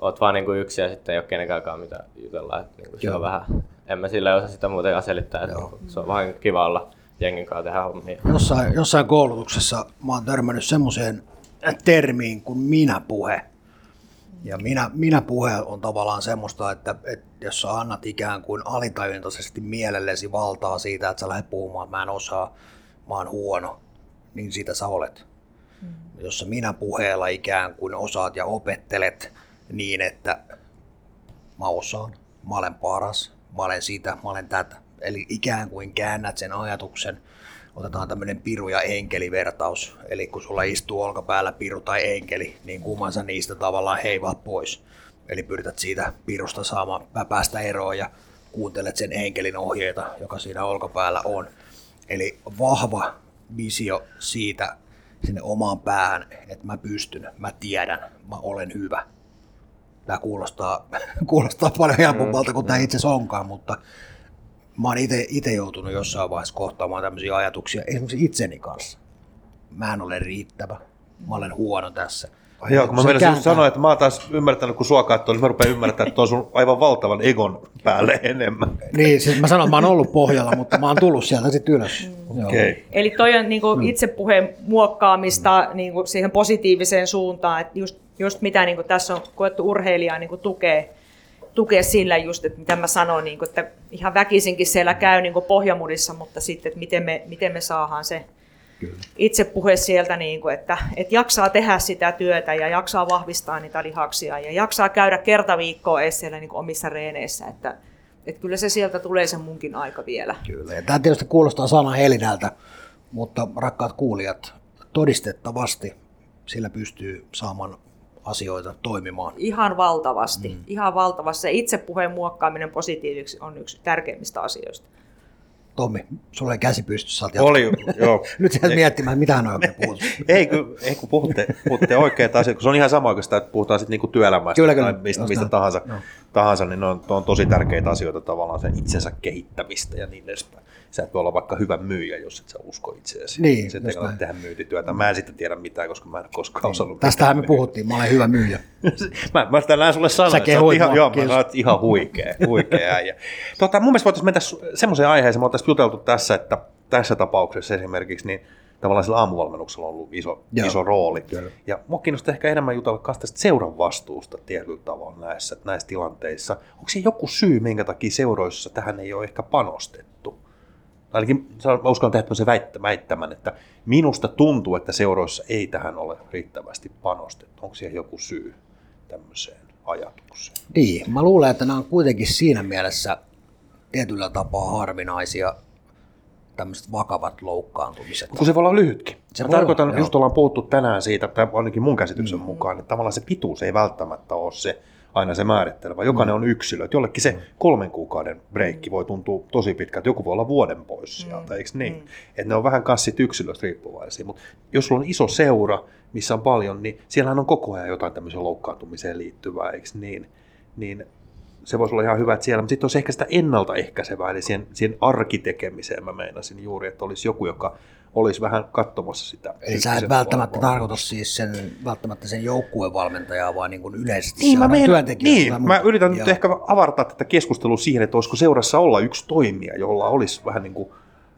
oot vaan niin kuin yksi ja sitten ei ole kenenkään mitä jutella. Että niin kuin se on vähän, en mä sillä osaa sitä muutenkaan selittää, että niin kuin, se on vähän kiva olla jengin kanssa tehdä hommia. Jossain, jossain koulutuksessa mä oon törmännyt semmoiseen termiin kuin minäpuhe. Ja minä, minä puhe on tavallaan semmoista, että, että jos sä annat ikään kuin alitajuntaisesti mielellesi valtaa siitä, että sä lähdet puhumaan, että mä en osaa, mä oon huono, niin siitä sä olet. Mm-hmm. Jos sä minä puheella ikään kuin osaat ja opettelet niin, että mä osaan, mä olen paras, mä olen sitä, mä olen tätä. Eli ikään kuin käännät sen ajatuksen. Otetaan tämmöinen piru- ja enkelivertaus, eli kun sulla istuu olkapäällä piru tai enkeli, niin kummansa niistä tavallaan heivaa pois. Eli pyrität siitä pirusta saamaan päästä eroon ja kuuntelet sen enkelin ohjeita, joka siinä olkapäällä on. Eli vahva visio siitä sinne omaan päähän, että mä pystyn, mä tiedän, mä olen hyvä. Tämä kuulostaa, kuulostaa paljon helpommalta kuin tämä itse asiassa onkaan, mutta... Mä oon ite joutunut jossain vaiheessa kohtaamaan tämmöisiä ajatuksia esimerkiksi itseni kanssa. Mä en ole riittävä, mä olen huono tässä. Joo, kun mä meinasin sanoa, että mä oon taas ymmärtänyt, kun sua katsoo, niin mä rupean ymmärtämään, että on sun aivan valtavan egon päälle enemmän. Niin, siis mä sanon, että mä oon ollut pohjalla, mutta mä oon tullut sieltä sitten ylös. Mm. Okay. Eli toi on niinku itsepuheen muokkaamista mm. niinku siihen positiiviseen suuntaan, että just, just mitä niinku tässä on koettu urheilijaa niinku tukee. tukea sillä just, että mitä mä sanoin, niin kuin, että ihan väkisinkin siellä käy niin kuin pohjamudissa, mutta sitten, että miten me, miten me saadaan se Kyllä. itsepuhe sieltä, niin kuin, että, että jaksaa tehdä sitä työtä ja jaksaa vahvistaa niitä lihaksia ja jaksaa käydä kerta viikkoa edes siellä niin kuin omissa reeneissä, että, että kyllä se sieltä tulee se munkin aika vielä. Kyllä, ja tämä tietysti kuulostaa sanahelinältä, Mutta rakkaat kuulijat, todistettavasti sillä pystyy saamaan asioita toimimaan. Ihan valtavasti. Mm. Ihan valtavasti. Se itse puheen muokkaaminen positiiviksi on yksi tärkeimmistä asioista. Tommi, sulla ei käsi pystyssä. Oli, joo. Nyt sieltä miettimään, mitä hän oikein puhuttu. ei, kun, ei, kun puhutte, puhutte oikeita asioita, kun se on ihan sama oikeastaan, että puhutaan sitten niinku työelämästä kyllä, kyllä. tai mistä, mistä tahansa, no. tahansa, niin ne on, on tosi tärkeitä asioita tavallaan sen itsensä kehittämistä ja niin edespäin. Sä et voi olla vaikka hyvä myyjä, jos et sä usko itseäsi. Niin, sitten kannattaa tehdä myyntityötä. Mä en sitten tiedä mitään, koska mä en koskaan niin. osannut. Tästähän me puhuttiin, mä olen hyvä myyjä. mä mä tällään sulle sanoa, että sä oot ihan, joo, mä oot ihan huikea, huikea äijä. Tota, mun mielestä voitaisiin mennä semmoiseen aiheeseen, me oltaisiin juteltu tässä, että tässä tapauksessa esimerkiksi, niin tavallaan sillä aamuvalmennuksella on ollut iso, iso rooli. Kyllä. Ja mua kiinnostaa ehkä enemmän jutella myös tästä seuran vastuusta tietyllä tavalla näissä, näissä tilanteissa. Onko se joku syy, minkä takia seuroissa tähän ei ole ehkä panostettu? Ainakin mä uskallan tehdä tämmöisen väittämän, että minusta tuntuu, että seuroissa ei tähän ole riittävästi panostettu. Onko siellä joku syy tämmöiseen ajatukseen? Niin, mä luulen, että nämä on kuitenkin siinä mielessä tietyllä tapaa harvinaisia tämmöiset vakavat loukkaantumiset. Kun se voi olla lyhytkin. Se mä tarkoitan, olla, just ollaan puhuttu tänään siitä, tai ainakin mun käsityksen mm. mukaan, että tavallaan se pituus ei välttämättä ole se, aina se määrittelevä. Jokainen mm. on yksilö. Et jollekin se kolmen kuukauden breikki voi tuntua tosi pitkältä. Joku voi olla vuoden pois sieltä, mm. eikö niin? Mm. Et ne on vähän kanssa yksilöstä riippuvaisia. Mutta jos sulla on iso seura, missä on paljon, niin siellähän on koko ajan jotain tämmöiseen loukkaantumiseen liittyvää, eikö niin? Niin se voisi olla ihan hyvä, että siellä. Mutta sitten olisi ehkä sitä ennaltaehkäisevää, eli siihen, siihen arkitekemiseen mä meinasin juuri, että olisi joku, joka olisi vähän katsomassa sitä. Eli sä et välttämättä tarkoita siis sen, välttämättä sen joukkueen valmentajaa, vaan niin kuin yleisesti niin, seuraan työntekijöitä. Niin, mä yritän ja. nyt ehkä avartaa tätä keskustelua siihen, että olisiko seurassa olla yksi toimija, jolla olisi vähän niin kuin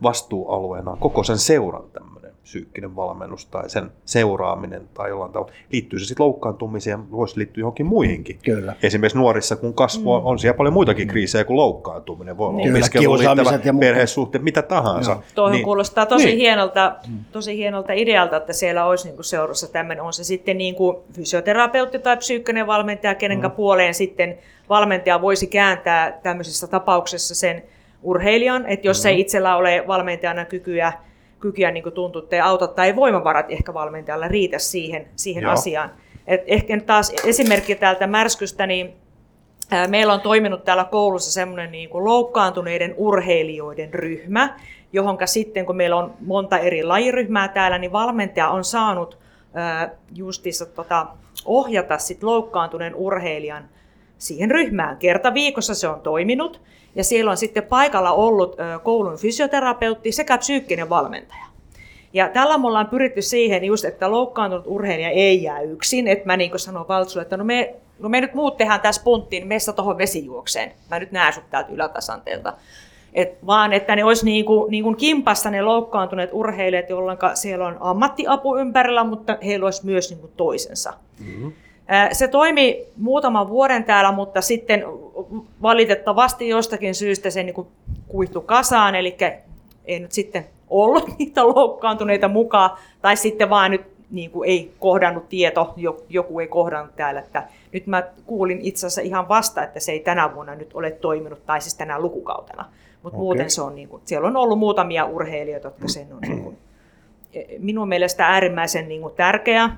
vastuualueena koko sen seuran tämmöinen psyykkinen valmennus tai sen seuraaminen tai jollain tavalla. Liittyy se sitten loukkaantumiseen, voisi liittyä johonkin muihinkin. Kyllä. Esimerkiksi nuorissa, kun kasvua mm. on siellä paljon muitakin kriisejä kuin loukkaantuminen. Voi olla opiskelu, liittävä, perhesuhteet, mitä tahansa. No. Tuohon niin. kuulostaa tosi, niin. hienolta, tosi hienolta idealta, että siellä olisi niin kuin seurassa tämmöinen, on se sitten niin kuin fysioterapeutti tai psyykkinen valmentaja, kenenkä mm. puoleen sitten valmentaja voisi kääntää tämmöisessä tapauksessa sen urheilijan, että jos ei itsellä ole valmentajana kykyä, kykyä niin kuin tuntuu, että ei auta tai voimavarat ehkä valmentajalla riitä siihen, siihen asiaan. Et ehkä taas esimerkki täältä Märskystä, niin ää, meillä on toiminut täällä koulussa semmoinen niin kuin loukkaantuneiden urheilijoiden ryhmä, johonka sitten kun meillä on monta eri lajiryhmää täällä, niin valmentaja on saanut ää, justiinsa tota, ohjata sit loukkaantuneen urheilijan siihen ryhmään. Kerta viikossa se on toiminut. Ja siellä on sitten paikalla ollut koulun fysioterapeutti sekä psyykkinen valmentaja. Ja tällä me ollaan pyritty siihen just, että loukkaantunut urheilija ei jää yksin. Että mä niin kuin sanon Valtsulle, että no me, no me nyt muut tehdään tässä punttiin, mene sä tohon vesijuokseen. Mä nyt näen sut täältä ylätasanteelta. Et vaan että ne olisi niin kuin, niin kuin kimpassa ne loukkaantuneet urheilijat, jolloin siellä on ammattiapu ympärillä, mutta heillä olisi myös niin kuin toisensa. Mm-hmm. Se toimi muutaman vuoden täällä, mutta sitten valitettavasti jostakin syystä se niin kuin kuihtui kasaan, eli ei nyt sitten ollut niitä loukkaantuneita mukaan, tai sitten vaan nyt niin kuin ei kohdannut tieto, joku ei kohdannut täällä. Että nyt mä kuulin itse asiassa ihan vasta, että se ei tänä vuonna nyt ole toiminut, tai siis tänä lukukautena, mutta okay. muuten se on, niin kuin, siellä on ollut muutamia urheilijoita, jotka sen on niin kuin, minun mielestä äärimmäisen niin kuin tärkeä.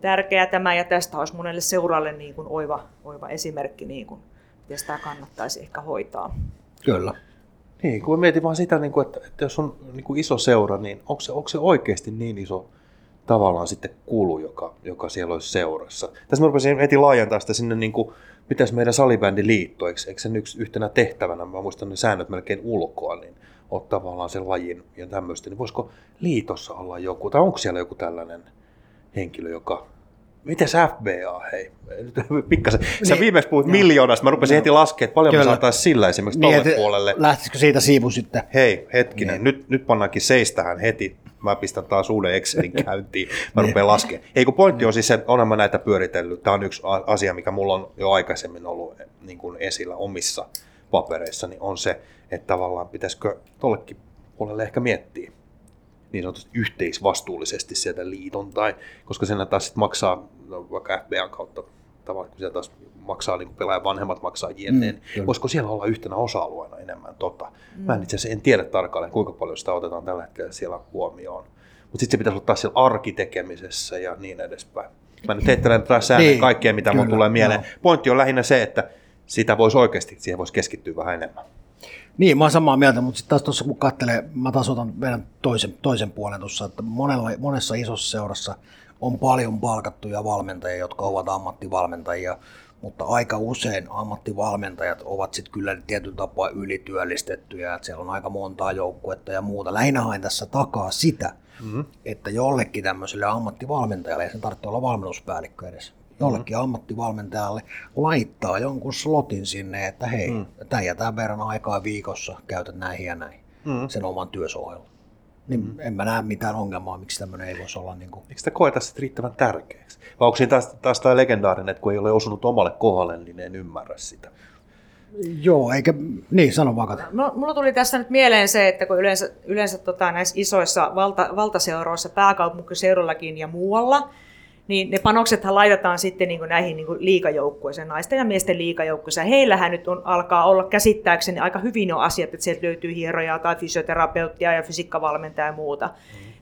Tärkeä tämä, ja tästä olisi monelle seuraalle niin kuin oiva, oiva esimerkki, niin kuin, miten sitä kannattaisi ehkä hoitaa. Kyllä. Niin, kun mietin vaan sitä, että jos on iso seura, niin onko se, onko se oikeasti niin iso tavallaan sitten kulu, joka, joka siellä olisi seurassa? Tässä mä rupesin heti laajentaa sitä sinne, niin kuin, mitäs meidän salibändiliitto, eikö, eikö sen yksi yhtenä tehtävänä, mä muistan ne säännöt melkein ulkoa, niin on tavallaan sen lajin ja tämmöistä, niin voisiko liitossa olla joku, tai onko siellä joku tällainen henkilö, joka... Mites F B A, hei? Pikkasen. Sä niin, viimeksi puhuit no, miljoonasta, mä rupesin no, heti laskemaan, että paljon kyllä. me saataisiin sillä esimerkiksi niin, tolle puolelle. Lähtisikö siitä siivu sitten? Hei, hetkinen, niin. nyt, nyt pannaankin seis tähän heti. Mä pistän taas uuden Excelin käyntiin, mä rupean laskemaan. Ei kun pointti on siis se, olen mä näitä pyöritellyt. Tämä on yksi asia, mikä mulla on jo aikaisemmin ollut niin kuin esillä omissa papereissa, niin on se, että tavallaan pitäisikö tollekin puolelle ehkä miettiä. Niin sanotusti yhteisvastuullisesti sieltä liiton, tai koska sen taas sit maksaa no, vaikka F B A:n kautta tavallaan, kun siellä taas maksaa, niin pelaajan vanhemmat maksaa jne. Mm, voisiko siellä olla yhtenä osa-alueena enemmän tota? Mm. Mä en itse asiassa en tiedä tarkalleen, kuinka paljon sitä otetaan tällä hetkellä siellä huomioon. Mutta sitten se pitäisi ottaa siellä arkitekemisessä ja niin edespäin. Mä nyt heittelen taas säännön kaikkea, mitä mun tulee mieleen. No. Pointti on lähinnä se, että sitä voisi oikeasti, siihen voisi keskittyä vähän enemmän. Niin, mä oon samaa mieltä, mutta sitten taas tuossa kun katselee, mä taas otan meidän toisen, toisen puolen tuossa, että monella, monessa isossa seurassa on paljon palkattuja valmentajia, jotka ovat ammattivalmentajia, mutta aika usein ammattivalmentajat ovat sitten kyllä tietyn tapaa ylityöllistettyjä, että siellä on aika montaa joukkuetta ja muuta. Lähinnä hain tässä takaa sitä, mm-hmm. että jollekin tämmöiselle ammattivalmentajalle, ei sen tarvitse olla valmennuspäällikkö edes, jollekin mm-hmm. ammattivalmentajalle laittaa jonkun slotin sinne, että hei, mm-hmm. tämän ja tämän verran aikaa viikossa käytät näihin ja näin mm-hmm. sen oman työsohjelman. Niin mm-hmm. en mä näe mitään ongelmaa, miksi tämmöinen ei voisi olla. Niin kuin... Eikö sitä koeta sitten riittävän tärkeäksi? Vai onko siinä taas, taas tämä legendaarinen, että kun ei ole osunut omalle kohdalle, niin en ymmärrä sitä? Joo, eikä... Niin, sano vaan Kati. Mulla tuli tässä nyt mieleen se, että kun yleensä, yleensä tota, näissä isoissa valta, valtaseuroissa, pääkaupunkiseudullakin ja muualla, niin ne panoksethan laitetaan sitten niin kuin näihin niin kuin liigajoukkueeseen, naisten ja miesten liigajoukkueeseen. Heillähän nyt on, alkaa olla käsittääkseni aika hyvin on asiat, että sieltä löytyy hierojaa tai fysioterapeuttia ja fysiikkavalmentajaa ja muuta. Mm.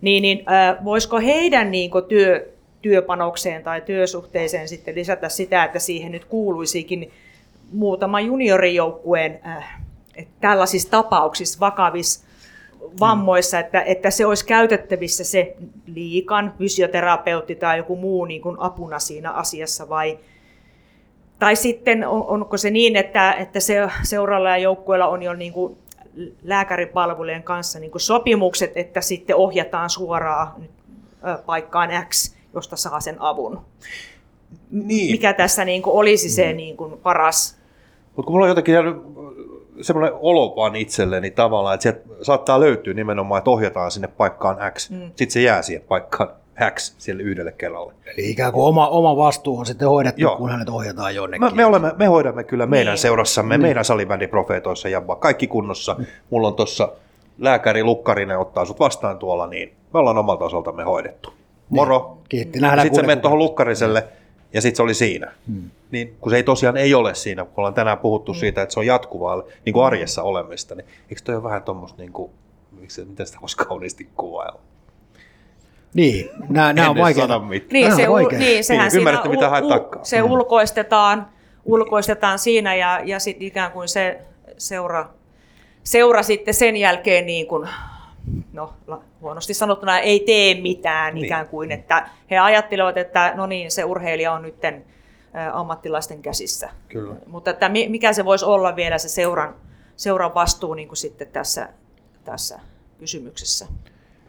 Niin, niin äh, voisiko heidän niin kuin työ, työpanokseen tai työsuhteeseen sitten lisätä sitä, että siihen nyt kuuluisikin muutama juniorijoukkueen äh, tällaisissa tapauksissa vakavissa vammoissa, että, että se olisi käytettävissä se liikan fysioterapeutti tai joku muu niin kuin apuna siinä asiassa, vai tai sitten on, onko se niin, että, että se seuralla ja joukkueella on jo niin kuin lääkäripalvelujen kanssa niin kuin sopimukset, että sitten ohjataan suoraan paikkaan X, josta saa sen avun. Niin. Mikä tässä niin kuin olisi se mm. niin kuin paras? Mutta kun mulla on jotenkin semmoinen olo vaan itselleni tavallaan, että sieltä saattaa löytyä nimenomaan, että ohjataan sinne paikkaan X, mm. sitten se jää siihen paikkaan X siellä yhdelle kerralle. Eli ikään kuin oma, oma vastuu on sitten hoidettu, joo. kun hänet ohjataan jonnekin. Me, me, olemme, me hoidamme kyllä meidän niin. seurassamme, mm. meidän salibändiprofeetoissa jabbaa kaikki kunnossa. Mm. Mulla on tuossa lääkäri Lukkarinen ottaa sut vastaan tuolla, niin me ollaan omalta osaltamme hoidettu. Moro. Kiitti. Mm. Sitten sä menet tuohon Lukkariselle. Mm. Ja sitten se oli siinä. Hmm. Niin, kun se ei tosiaan ei ole siinä, kun ollaan tänään puhuttu hmm. siitä, että se on jatkuvaa niin kuin arjessa olemista, niin eikö toi ole vähän tuommoista, niin kuin, miten sitä voisi kauniisti kuvailla? Niin, nämä on vaikeita. Niin, se, u- niin, sehän niin, siinä ul- ul- se ulkoistetaan, ulkoistetaan siinä ja, ja sitten ikään kuin se seura, seura sitten sen jälkeen niin kuin... No, huonosti sanottuna ei tee mitään niin. ikään kuin, että he ajattelevat, että no niin, se urheilija on nyt ammattilaisten käsissä. Kyllä. Mutta että mikä se voisi olla vielä se seuran, seuran vastuu niin kuin sitten tässä, tässä kysymyksessä?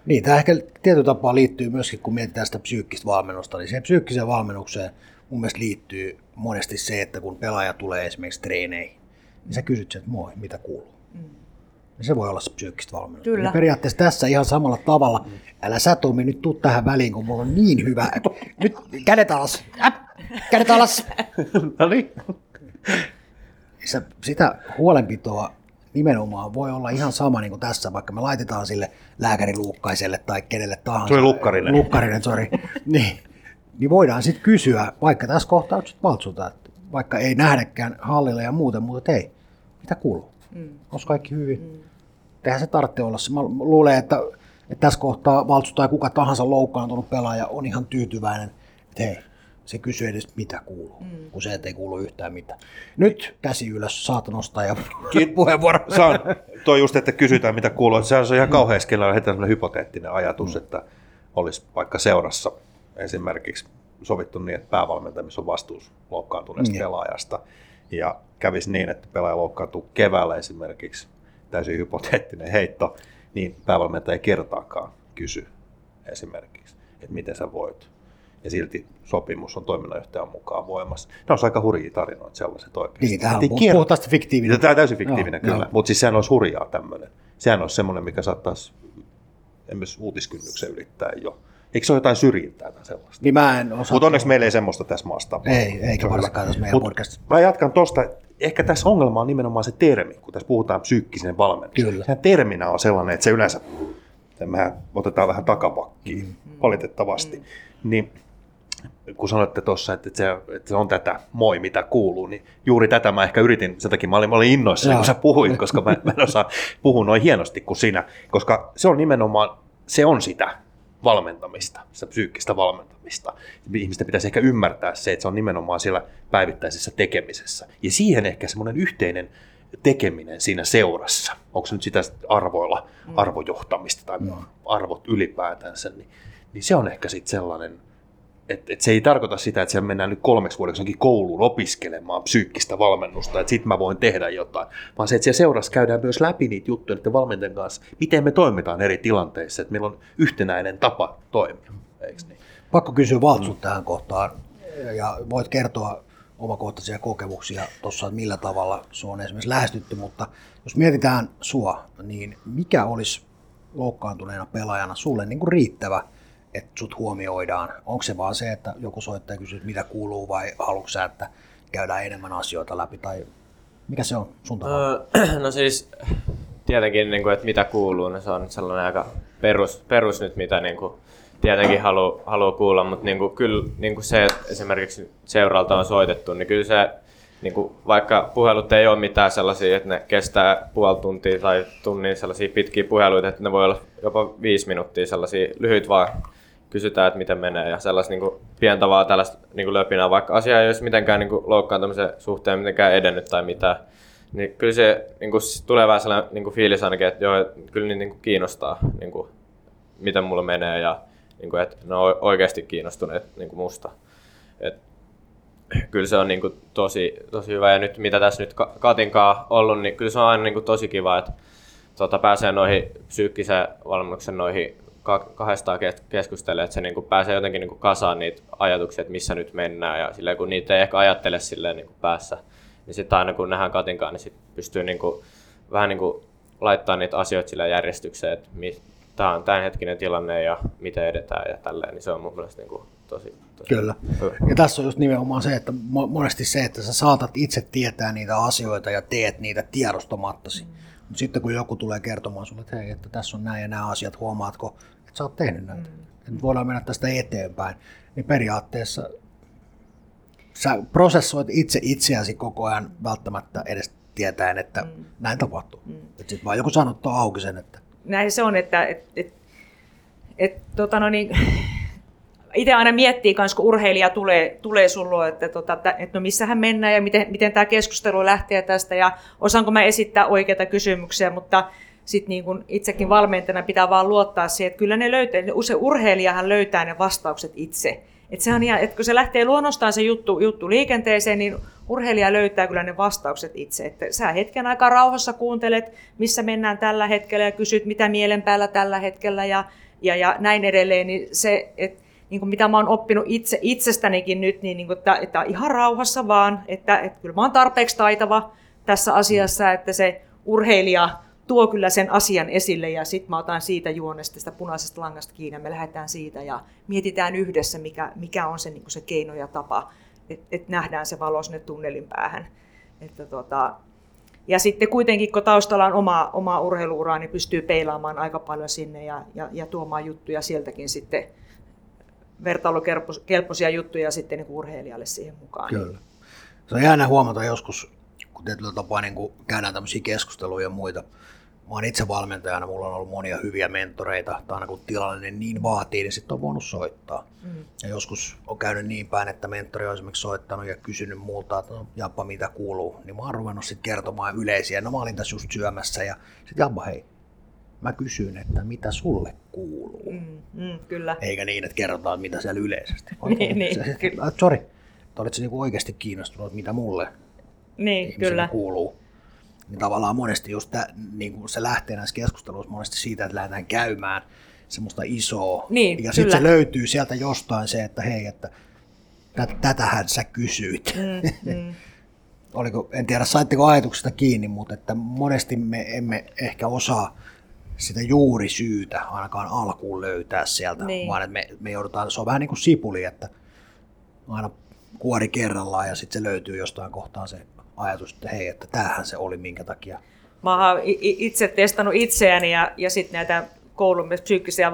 Niin, tämä ehkä tietyllä tapaa liittyy myöskin, kun mietitään sitä psyykkistä valmennusta, niin siihen psyykkiseen valmennukseen mun mielestä liittyy monesti se, että kun pelaaja tulee esimerkiksi treeneihin, niin sä kysyt sen, että moi, mitä kuuluu? Mm. Se voi olla se psyykkistä valmennusta. Periaatteessa tässä ihan samalla tavalla. Mm. Älä sä Tomi nyt tuu tähän väliin, kun mulla on niin hyvä. Nyt kädet alas. Äp, kädet alas. No niin. Se, sitä huolenpitoa nimenomaan voi olla ihan sama niin kuin tässä, vaikka me laitetaan sille lääkäri Luukkaiselle tai kenelle tahansa. Tuli Lukkarinen. Lukkarinen, sori. niin. niin voidaan sitten kysyä, vaikka tässä kohtaa valtsulta, vaikka ei nähdäkään hallilla ja muuten, mutta ei. Mitä kuuluu? Mm. Onko kaikki hyvin? Mm. Tehän se tarvitse olla. Mä luulen, että, että tässä kohtaa Valtsu tai kuka tahansa loukkaantunut pelaaja on ihan tyytyväinen, että hei, se kysyy edes mitä kuuluu, mm. kun se ei kuulu yhtään mitään. Nyt käsi ylös, saat nostaa ja puheenvuoro. Saan toi just, että kysytään mitä kuuluu. Sehän on ihan kauhean skellailla, heti sellainen hypoteettinen ajatus, mm. että olisi vaikka seurassa esimerkiksi sovittu niin, että päävalmentaja, missä on vastuus loukkaantuneesta mm. pelaajasta. Ja kävisi niin, että pelaaja loukkaantuu keväällä esimerkiksi, täysin hypoteettinen heitto, niin päävalmentaja ei kertaakaan kysy esimerkiksi, että miten sä voit. Ja silti sopimus on toiminnanjohtajan mukaan voimassa. Ne on aika hurjia tarinoita sellaiset oikeasti. Niin, tämä on puhtaasti fiktiivinen. Tämä on täysin fiktiivinen, joo, kyllä, mutta siis sehän olisi hurjaa tämmöinen. Sehän olisi semmoinen, mikä saattaisi esimerkiksi uutiskynnyksen ylittää jo. Eikö se ole jotain syrjintää tai sellaista? Niin mä en osaa. Mutta onneksi meillä ei semmoista tässä maassa. Ei, eikä varsinkaan tässä meidän podcastissa. Mä jatkan tuosta. Ehkä tässä ongelma on nimenomaan se termi, kun tässä puhutaan psyykkisen valmennuksen. Sehän terminä on sellainen, että se yleensä, että mehän otetaan vähän takapakkiin, mm. valitettavasti. Mm. Niin kun sanoitte tuossa, että se, että se on tätä moi, mitä kuuluu, niin juuri tätä mä ehkä yritin, sen takia mä olin, mä olin innoissani, kun sä puhuit, koska mä, mä en osaa puhua noin hienosti kuin sinä, koska se on nimenomaan, se on sitä valmentamista, sitä psyykkistä valmentamista. Ihmisten pitäisi ehkä ymmärtää se, että se on nimenomaan siellä päivittäisessä tekemisessä. Ja siihen ehkä semmoinen yhteinen tekeminen siinä seurassa, onko se nyt sitä arvoilla, arvojohtamista tai no. arvot ylipäätänsä, niin, niin se on ehkä sitten sellainen, että et se ei tarkoita sitä, että siellä mennään nyt kolmeksi vuodeksi kouluun opiskelemaan psyykkistä valmennusta, että sitten mä voin tehdä jotain, vaan se, että siellä seurassa käydään myös läpi niitä juttuja niiden valmenten kanssa, miten me toimitaan eri tilanteissa, että meillä on yhtenäinen tapa toimia, eikö niin? Pakko kysyä Valtsun mm. tähän kohtaan, ja voit kertoa omakohtaisia kokemuksia tuossa, että millä tavalla se on esimerkiksi lähestytty, mutta jos mietitään sua, niin mikä olisi loukkaantuneena pelaajana sulle niin kuin riittävä, että sut huomioidaan? Onko se vaan se, että joku soittaa ja kysyy, että mitä kuuluu, vai haluatko sä, että käydään enemmän asioita läpi, tai mikä se on sun tavalla? No siis tietenkin, niin kuin, että mitä kuuluu, no se on nyt sellainen aika perus, perus nyt, mitä niin kuin tietenkin haluaa halu kuulla, mutta niinku, kyllä niinku se, että esimerkiksi seuralta on soitettu, niin kyllä se, niinku, vaikka puhelut ei ole mitään sellaisia, että ne kestää puoli tuntia tai tunnin sellaisia pitkiä puheluita, että ne voi olla jopa viisi minuuttia sellaisia lyhyt, vaan kysytään, että miten menee ja sellaista niinku, pientä vaan tällaista niinku, löpinää, vaikka asia ei olisi mitenkään niinku, loukkaantumisen suhteen mitenkään edennyt tai mitään, niin kyllä se niinku, tulee vähän sellainen niinku, fiilis ainakin, että joo, kyllä niitä niinku, kiinnostaa, niinku, miten mulla menee ja niinku että ne on oikeasti kiinnostuneet niinku musta. Et kyllä se on niinku tosi tosi hyvä ja nyt mitä tässä nyt Katinkaan ollut, niin kyllä se on aina niinku tosi kiva, että tota pääsee noihin psyykkisen valmennuksen noihin kahdestaan keskustelemaan, että se niinku pääsee jotenkin niinku kasaan niitä ajatuksia, että missä nyt mennään ja silleen, kun niitä ei ehkä ajattele silleen niinku päässä. Niin sitten aina kun nähdään Katinkaan, niin sit pystyy niinku vähän niinku laittaa niitä asioita sillä järjestykseen, että mi- tämä on tämänhetkinen tilanne ja miten edetään ja tälleen, niin se on mun mielestä niin kuin tosi, tosi Kyllä. Hyvä. Ja tässä on just nimenomaan se, että monesti se, että sä saatat itse tietää niitä asioita ja teet niitä tiedostamattasi. Mutta sitten kun joku tulee kertomaan sulle, että hei, että tässä on nämä ja nämä asiat, huomaatko, että sä oot tehnyt näitä. Mm. Nyt voidaan mennä tästä eteenpäin. Niin periaatteessa sä prosessoit itse itseäsi koko ajan välttämättä edes tietäen, että mm. näin tapahtuu. Mm. Sitten vaan joku sanottaa auki sen, että näin se on, että et, et, et, tota no niin, itse aina miettii myös, kun urheilija tulee, tulee sulle, että tota, et no missähän mennään ja miten, miten tämä keskustelu lähtee tästä ja osaanko mä esittää oikeita kysymyksiä, mutta sit niin kun itsekin valmentajana pitää vaan luottaa siihen, että kyllä ne löytää, usein urheilijahan löytää ne vastaukset itse. Että sehän ihan, että kun se lähtee luonnostaan se juttu, juttu liikenteeseen, niin urheilija löytää kyllä ne vastaukset itse. Että sä hetken aikaa rauhassa kuuntelet, missä mennään tällä hetkellä ja kysyt, mitä mielen päällä tällä hetkellä ja, ja, ja näin edelleen. Niin se, että niin mitä mä oon oppinut itse, itsestänikin nyt, niin, niin että, että ihan rauhassa vaan, että, että kyllä mä oon tarpeeksi taitava tässä asiassa, että se urheilija tuo kyllä sen asian esille ja sitten mä otan siitä juonesta, sitä punaisesta langasta kiinni ja me lähdetään siitä ja mietitään yhdessä, mikä, mikä on se, niin kuin se keino ja tapa, että et nähdään se valo sinne tunnelin päähän. Että tota, ja sitten kuitenkin, kun taustalla on oma, omaa urheiluuraa, niin pystyy peilaamaan aika paljon sinne ja, ja, ja tuomaan juttuja sieltäkin sitten, vertailukelpoisia juttuja sitten niin kuin urheilijalle siihen mukaan. Kyllä. Se on jäänä huomata joskus, kun tietyllä tapaa niin kun käydään tämmöisiä keskusteluja ja muita. Mä oon itse valmentajana, mulla on ollut monia hyviä mentoreita, tai aina kun tilanne niin vaatii, niin sitten on voinut soittaa. Mm. Ja joskus on käynyt niin päin, että mentori on esimerkiksi soittanut ja kysynyt multa, että no, Jappa, mitä kuuluu, niin mä oon ruvennut sitten kertomaan yleisiä, no mä olin tässä just syömässä, ja sitten Jappa, hei, mä kysyn, että mitä sulle kuuluu. Mm, mm, kyllä. Eikä niin, että kerrotaan, mitä siellä yleisesti. niin, niin, kyllä. Sori, että olitko niinku oikeasti kiinnostunut, mitä mulle niin, kyllä. kuuluu. Niin tavallaan monesti just tä, niin se lähtee näissä keskusteluissa monesti siitä, että lähdetään käymään semmoista isoa. Niin, ja sitten se löytyy sieltä jostain se, että hei, että tät, tätähän sä kysyit. Mm, mm. Oliko, en tiedä, saitteko ajatuksesta kiinni, mutta että monesti me emme ehkä osaa sitä juurisyytä ainakaan alkuun löytää sieltä, niin. vaan että me, me joudutaan, se on vähän niin kuin sipuli, että aina kuori kerrallaan ja sitten se löytyy jostain kohtaan se ajatus, että hei, että tämähän se oli, minkä takia. Mä oon itse testannut itseäni ja, ja sitten näitä koulun myös psyykkisiä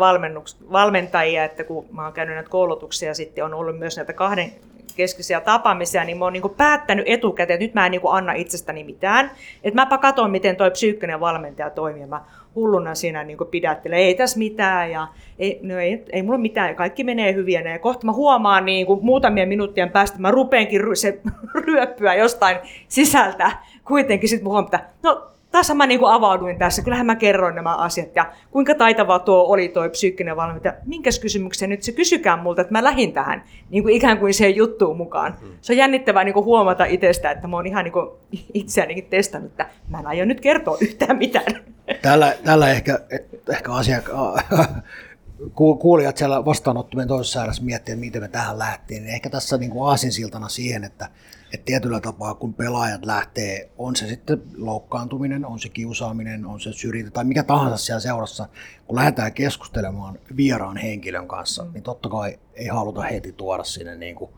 valmentajia, että kun mä oon käynyt näitä koulutuksia, sitten on ollut myös näitä kahden keskisiä tapaamisia, niin mä oon niinku päättänyt etukäteen, että nyt mä en niinku anna itsestäni mitään. Että mäpä katson, miten toi psyykkinen valmentaja toimii. Mä hulluna siinä niinku pidättelen, ei tässä mitään ja ei, no ei, ei mulla mitään, kaikki menee hyvin. Ja kohta mä huomaan niinku muutamia minuuttien päästä, mä rupeenkin se ryöppyä jostain sisältä. Kuitenkin sitten mä huomaan, no tässä mä niinku avauduin tässä, kyllähän mä kerroin nämä asiat ja kuinka taitava tuo oli tuo psyykkinen valmentaja. Minkäs kysymykseen nyt se kysykään multa, että mä lähdin tähän niinku ikään kuin se juttuun mukaan. Mm. Se on jännittävää niinku huomata itsestä, että mä oon ihan niinku itseänikin testannut, että mä en aio nyt kertoa yhtään mitään. Tällä, tällä ehkä, ehkä asiakkaan kuulijat siellä vastaanottomien toisessa ääressä miettii, miten me tähän lähtiin. Ehkä tässä niinku aasinsiltana siihen, että Et tietyllä tapaa, kun pelaajat lähtee, on se sitten loukkaantuminen, on se kiusaaminen, on se syrjintä tai mikä tahansa siellä seurassa, kun lähdetään keskustelemaan vieraan henkilön kanssa, niin totta kai ei haluta heti tuoda sinne niinku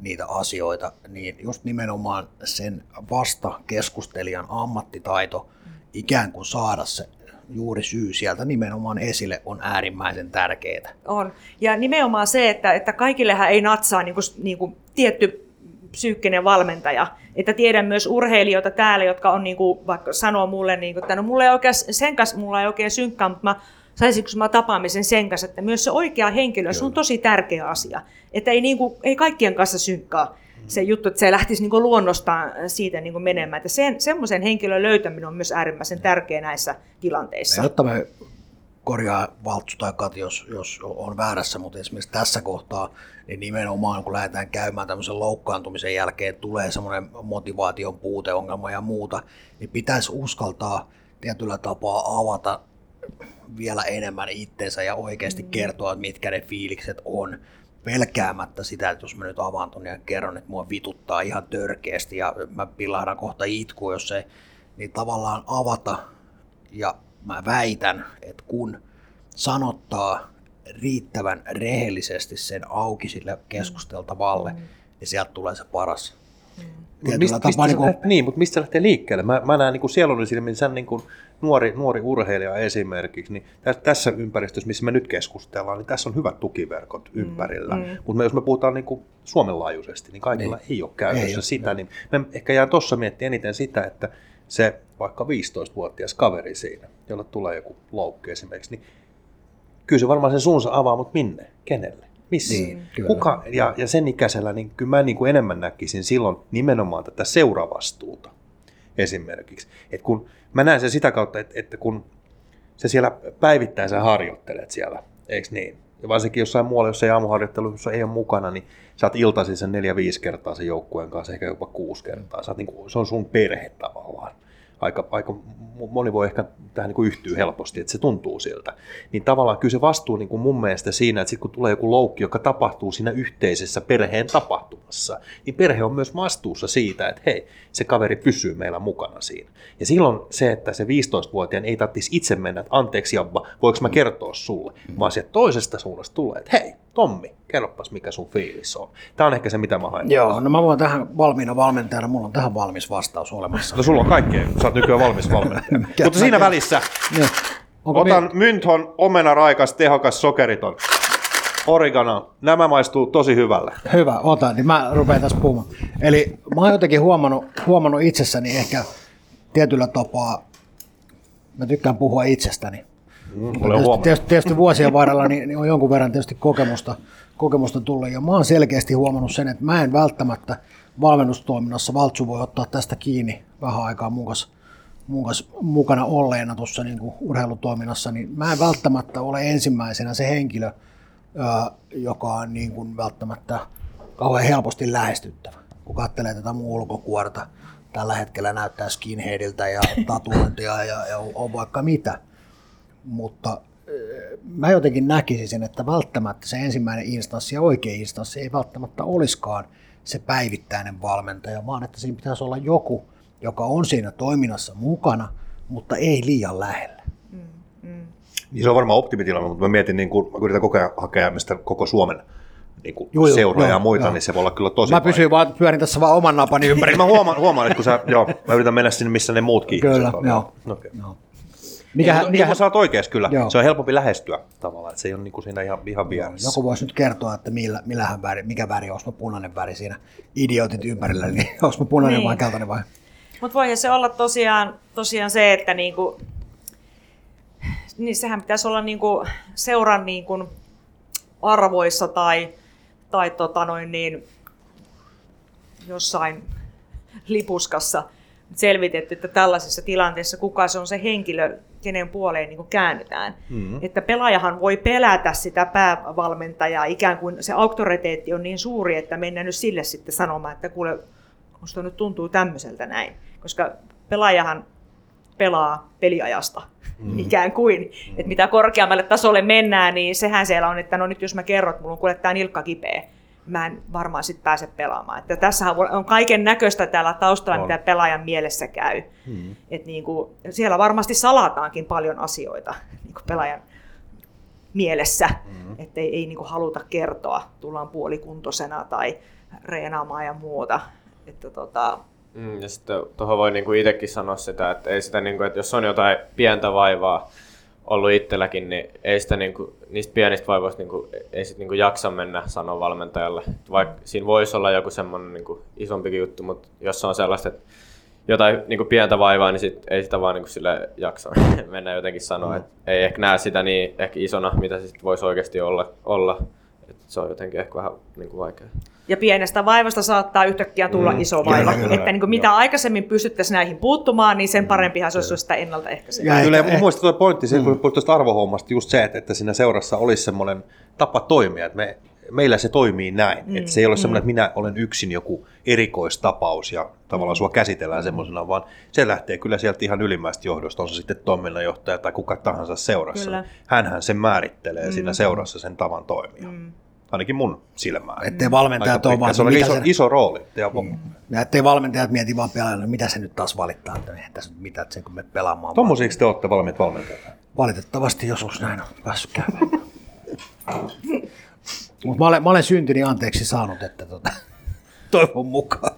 niitä asioita. Niin just nimenomaan sen vastakeskustelijan ammattitaito ikään kuin saada se juuri syy sieltä nimenomaan esille on äärimmäisen tärkeää. On. Ja nimenomaan se, että, että kaikillehän ei natsaa niinku, niinku tietty psyykkinen valmentaja. Että tiedän myös urheilijoita täällä, jotka on niinku, vaikka sanoo mulle, niinku, että no mulla ei oikein sen kanssa, mulla ei oikein synkkää, mutta mä saisinko mä tapaamisen sen kanssa, että myös se oikea henkilö, se on tosi tärkeä asia. Että ei, niinku, ei kaikkien kanssa synkkaa se juttu, että se lähtisi niinku luonnostaan siitä niinku menemään. Että sen, semmoisen henkilön löytäminen on myös äärimmäisen tärkeä näissä tilanteissa. Jotta me korjaa Valtsu tai Kati, jos, jos on väärässä, mutta esimerkiksi tässä kohtaa, niin nimenomaan kun lähdetään käymään tämmöisen loukkaantumisen jälkeen, tulee semmoinen motivaation puuteongelma ja muuta, niin pitäisi uskaltaa tietyllä tapaa avata vielä enemmän itsensä ja oikeasti kertoa, että mitkä ne fiilikset on, pelkäämättä sitä, että jos mä nyt avaan ton ja kerron, että mua vituttaa ihan törkeästi ja mä pilahdan kohta itkua, jos ei, niin tavallaan avata ja mä väitän, että kun sanottaa riittävän rehellisesti sen auki sille keskusteltavalle, mm. niin sieltä tulee se paras. Mm. Mist, tapaa, niin, kun... lähtee, niin, mutta mistä se lähtee liikkeelle? Mä, mä näen niin sielunisilmin sen niin nuori, nuori urheilija esimerkiksi, niin tässä ympäristössä, missä me nyt keskustellaan, niin tässä on hyvät tukiverkot mm. ympärillä. Mm. Mutta jos me puhutaan niin kuin Suomen laajuisesti, niin kaikilla niin. ei ole käytössä ei ole, sitä. Niin mä ehkä jään tuossa miettimään eniten sitä, että se vaikka viisitoistavuotias kaveri siinä, jolla tulee joku loukki esimerkiksi, niin kyllä se varmaan sen suunsa avaa, mutta minne? Kenelle? Missä? Niin, Kuka? Ja, ja sen ikäisellä, niin kyllä mä niin kuin enemmän näkisin silloin nimenomaan tätä seuravastuuta esimerkiksi. Et kun mä näen sen sitä kautta, että, että kun se siellä päivittäin sä harjoittelet siellä, eikö niin? Ja varsinkin jossain muualla, jos ei aamuharjoittelu, jossa ei ole mukana, niin sä oot iltaisin sen neljä viisi kertaa sen joukkueen kanssa, ehkä jopa kuusi kertaa. Sä oot niin kuin, se on sun perhe tavallaan. Aika, aika moni voi ehkä tähän niin kuin yhtyy helposti, että se tuntuu siltä. Niin tavallaan kyllä se vastuu niin kuin mun mielestä siinä, että sit kun tulee joku loukki, joka tapahtuu siinä yhteisessä perheen tapahtumassa, niin perhe on myös vastuussa siitä, että hei, se kaveri pysyy meillä mukana siinä. Ja silloin se, että se viisitoistavuotiaan ei tarvitsisi itse mennä, että anteeksi Jabba, voiko mä kertoa sulle, vaan sieltä toisesta suunnasta tulee, että hei, Tommi, kerropas mikä sun fiilis on. Tämä on ehkä se, mitä mä haen. Joo, no mä voin tähän valmiina valmentajana, mulla on tähän valmis vastaus olemassa. No sulla on kaikkea, sä oot nykyään valmis valmentaja. Mutta siinä välissä, otan mynthon, omena raikas, tehokas, sokeriton, oregano. Nämä maistuu tosi hyvälle. Hyvä, otan, niin mä rupean tässä puhumaan. Eli mä oon jotenkin huomannut, huomannut itsessäni ehkä tietyllä tapaa, mä tykkään puhua itsestäni. Mm, tietysti, tietysti, tietysti vuosien varrella niin, niin on jonkun verran tietysti kokemusta, kokemusta tullut, ja mä oon selkeästi huomannut sen, että mä en välttämättä valmennustoiminnassa, Valtsu voi ottaa tästä kiinni vähän aikaa mukas, mukas, mukana olleena tuossa niin kuin urheilutoiminnassa, niin mä en välttämättä ole ensimmäisenä se henkilö, joka on niin kuin välttämättä kauhean helposti lähestyttävä, kun katselee tätä mun ulkokuorta. Tällä hetkellä näyttää skinheadiltä ja tatuointia ja, ja on vaikka mitä. Mutta mä jotenkin näkisin sen, että välttämättä se ensimmäinen instanssi ja oikea instanssi ei välttämättä olisikaan se päivittäinen valmentaja, vaan että siinä pitäisi olla joku, joka on siinä toiminnassa mukana, mutta ei liian lähellä. Mm, mm. Se on varmaan optimitilanne, mutta mä mietin, niin kun mä yritän koko ajan hakea mistä koko Suomen niin seuraa ja muita, joo, niin se voi olla kyllä tosi Mä pysyn vaan, pyörin tässä vaan oman napani ympäri. Mä huomaan, huomaan, että kun sä, joo, mä yritän mennä sinne, missä ne muutkin. Kyllä, joo. Okay. Joo. Mikä, niin, mikä... Niin, sä oot oikeassa kyllä. Joo. Se on helpompi lähestyä tavallaan, että se ei ole niin kuin siinä ihan, ihan vieressä. Joku voisi nyt kertoa, että millä, millähän väri, mikä väri, olisiko punainen väri siinä idiotit ympärillä, niin olisiko punainen niin vai keltainen vai? Mutta voihan se olla tosiaan, tosiaan se, että niinku, niin sehän pitäisi olla niinku seuran niinku arvoissa tai, tai tota noin niin, jossain lipuskassa selvitetty, että tällaisessa tilanteessa kuka se on se henkilö, kenen puoleen niin kuin käännytään. Mm-hmm. Että pelaajahan voi pelätä sitä päävalmentajaa, ikään kuin se auktoriteetti on niin suuri, että mennään nyt sille sitten sanomaan, että kuule, musta nyt tuntuu tämmöiseltä näin, koska pelaajahan pelaa peliajasta mm-hmm. ikään kuin. Mm-hmm. Että mitä korkeammalle tasolle mennään, niin sehän siellä on, että no nyt jos mä kerron, että mulla on kuule tää nilkka kipeä, mä en varmaan sit pääse pelaamaan. Että tässähän on kaiken näköistä täällä taustalla, on mitä pelaajan mielessä käy. Hmm. Et niinku, siellä varmasti salataankin paljon asioita niinku pelaajan mielessä, hmm. että ei, ei niinku haluta kertoa, tullaan puolikuntoisena tai reenaamaan ja muuta. Että tota... hmm, ja sitten tuohon voi niinku itsekin sanoa sitä, että, ei sitä niinku, että jos on jotain pientä vaivaa ollut itselläkin, niin ei sitä niinku, niistä pienistä vaivoista niinku, ei sit niinku jaksa mennä sanoa valmentajalle. Vaikka siinä voisi olla joku semmoinen niinku isompikin juttu, mutta jos on sellaista, että jotain niinku pientä vaivaa, niin sit ei sitä vaan niinku sille jaksa mennä jotenkin sanoa. Mm. Et ei ehkä näe sitä niin ehkä isona, mitä se voisi oikeasti olla. olla. Et se on jotenkin ehkä vähän niinku vaikeaa. Ja pienestä vaivasta saattaa yhtäkkiä tulla mm. iso vaiva. Kyllä, kyllä, että niin kuin mitä aikaisemmin pystyttäisiin näihin puuttumaan, niin sen parempihan se olisi sitä ennaltaehkäisyä. Kyllä, mun mielestä tuo pointti, mm. kun puhut tuosta arvohommasta, just se, että siinä seurassa olisi semmoinen tapa toimia, että me, meillä se toimii näin. Mm. Että se ei ole semmoinen, että minä olen yksin joku erikoistapaus ja tavallaan sua käsitellään semmoisena, vaan se lähtee kyllä sieltä ihan ylimmäistä johdosta, on se sitten toiminnanjohtaja tai kuka tahansa seurassa. Kyllä. Hänhän sen määrittelee mm. siinä seurassa sen tavan toimia. Mm. Ainakin mun silmään. Ettei valmentajat ole vaan... Se on iso, sen... iso rooli. Mm. Ja ettei valmentajat mieti vaan pelaajan, mitä se nyt taas valittaa. Että eihän tässä nyt mitään, sen kun me pelaamaan... Tommosiinko te olette valmiit valmentajat? Valitettavasti joskus näin on päässyt käymään. Mut mä olen, mä olen syntyni anteeksi saanut, että tota, toivon mukaan.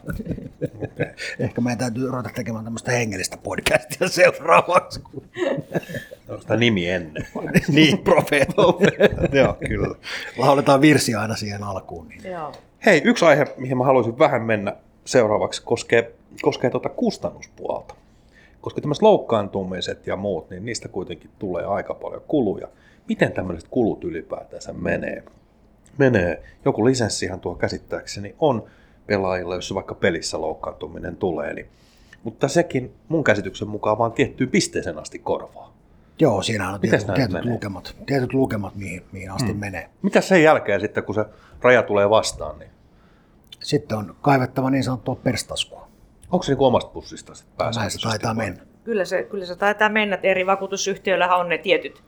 Okay. Ehkä meidän täytyy ruveta tekemään tämmöistä hengellistä podcastia seuraavaksi. Onko tämä nimi ennen? Niin, profeetto. Joo, kyllä. Lauletaan virsiä aina siihen alkuun. Niin. Joo. Hei, yksi aihe, mihin mä haluaisin vähän mennä seuraavaksi, koskee, koskee tuota kustannuspuolta. Koska tämmöiset loukkaantumiset ja muut, niin niistä kuitenkin tulee aika paljon kuluja. Miten tämmöiset kulut ylipäätänsä menee? menee? Joku lisenssihan tuo käsittääkseni on pelaajilla, jos vaikka pelissä loukkaantuminen tulee. Niin. Mutta sekin mun käsityksen mukaan vaan tiettyyn pisteeseen asti korvaa. Joo, siinä on tietyt, tietyt, lukemat, tietyt lukemat, mihin, mihin asti hmm. menee. Mitä sen jälkeen sitten, kun se raja tulee vastaan? Niin... Sitten on kaivettava niin sanottua perstaskua. Onko se niin omasta pussista sitten pääsee? Näin se taitaa mennä. Kyllä se, kyllä se taitaa mennä, että eri vakuutusyhtiöillähän on ne tietyt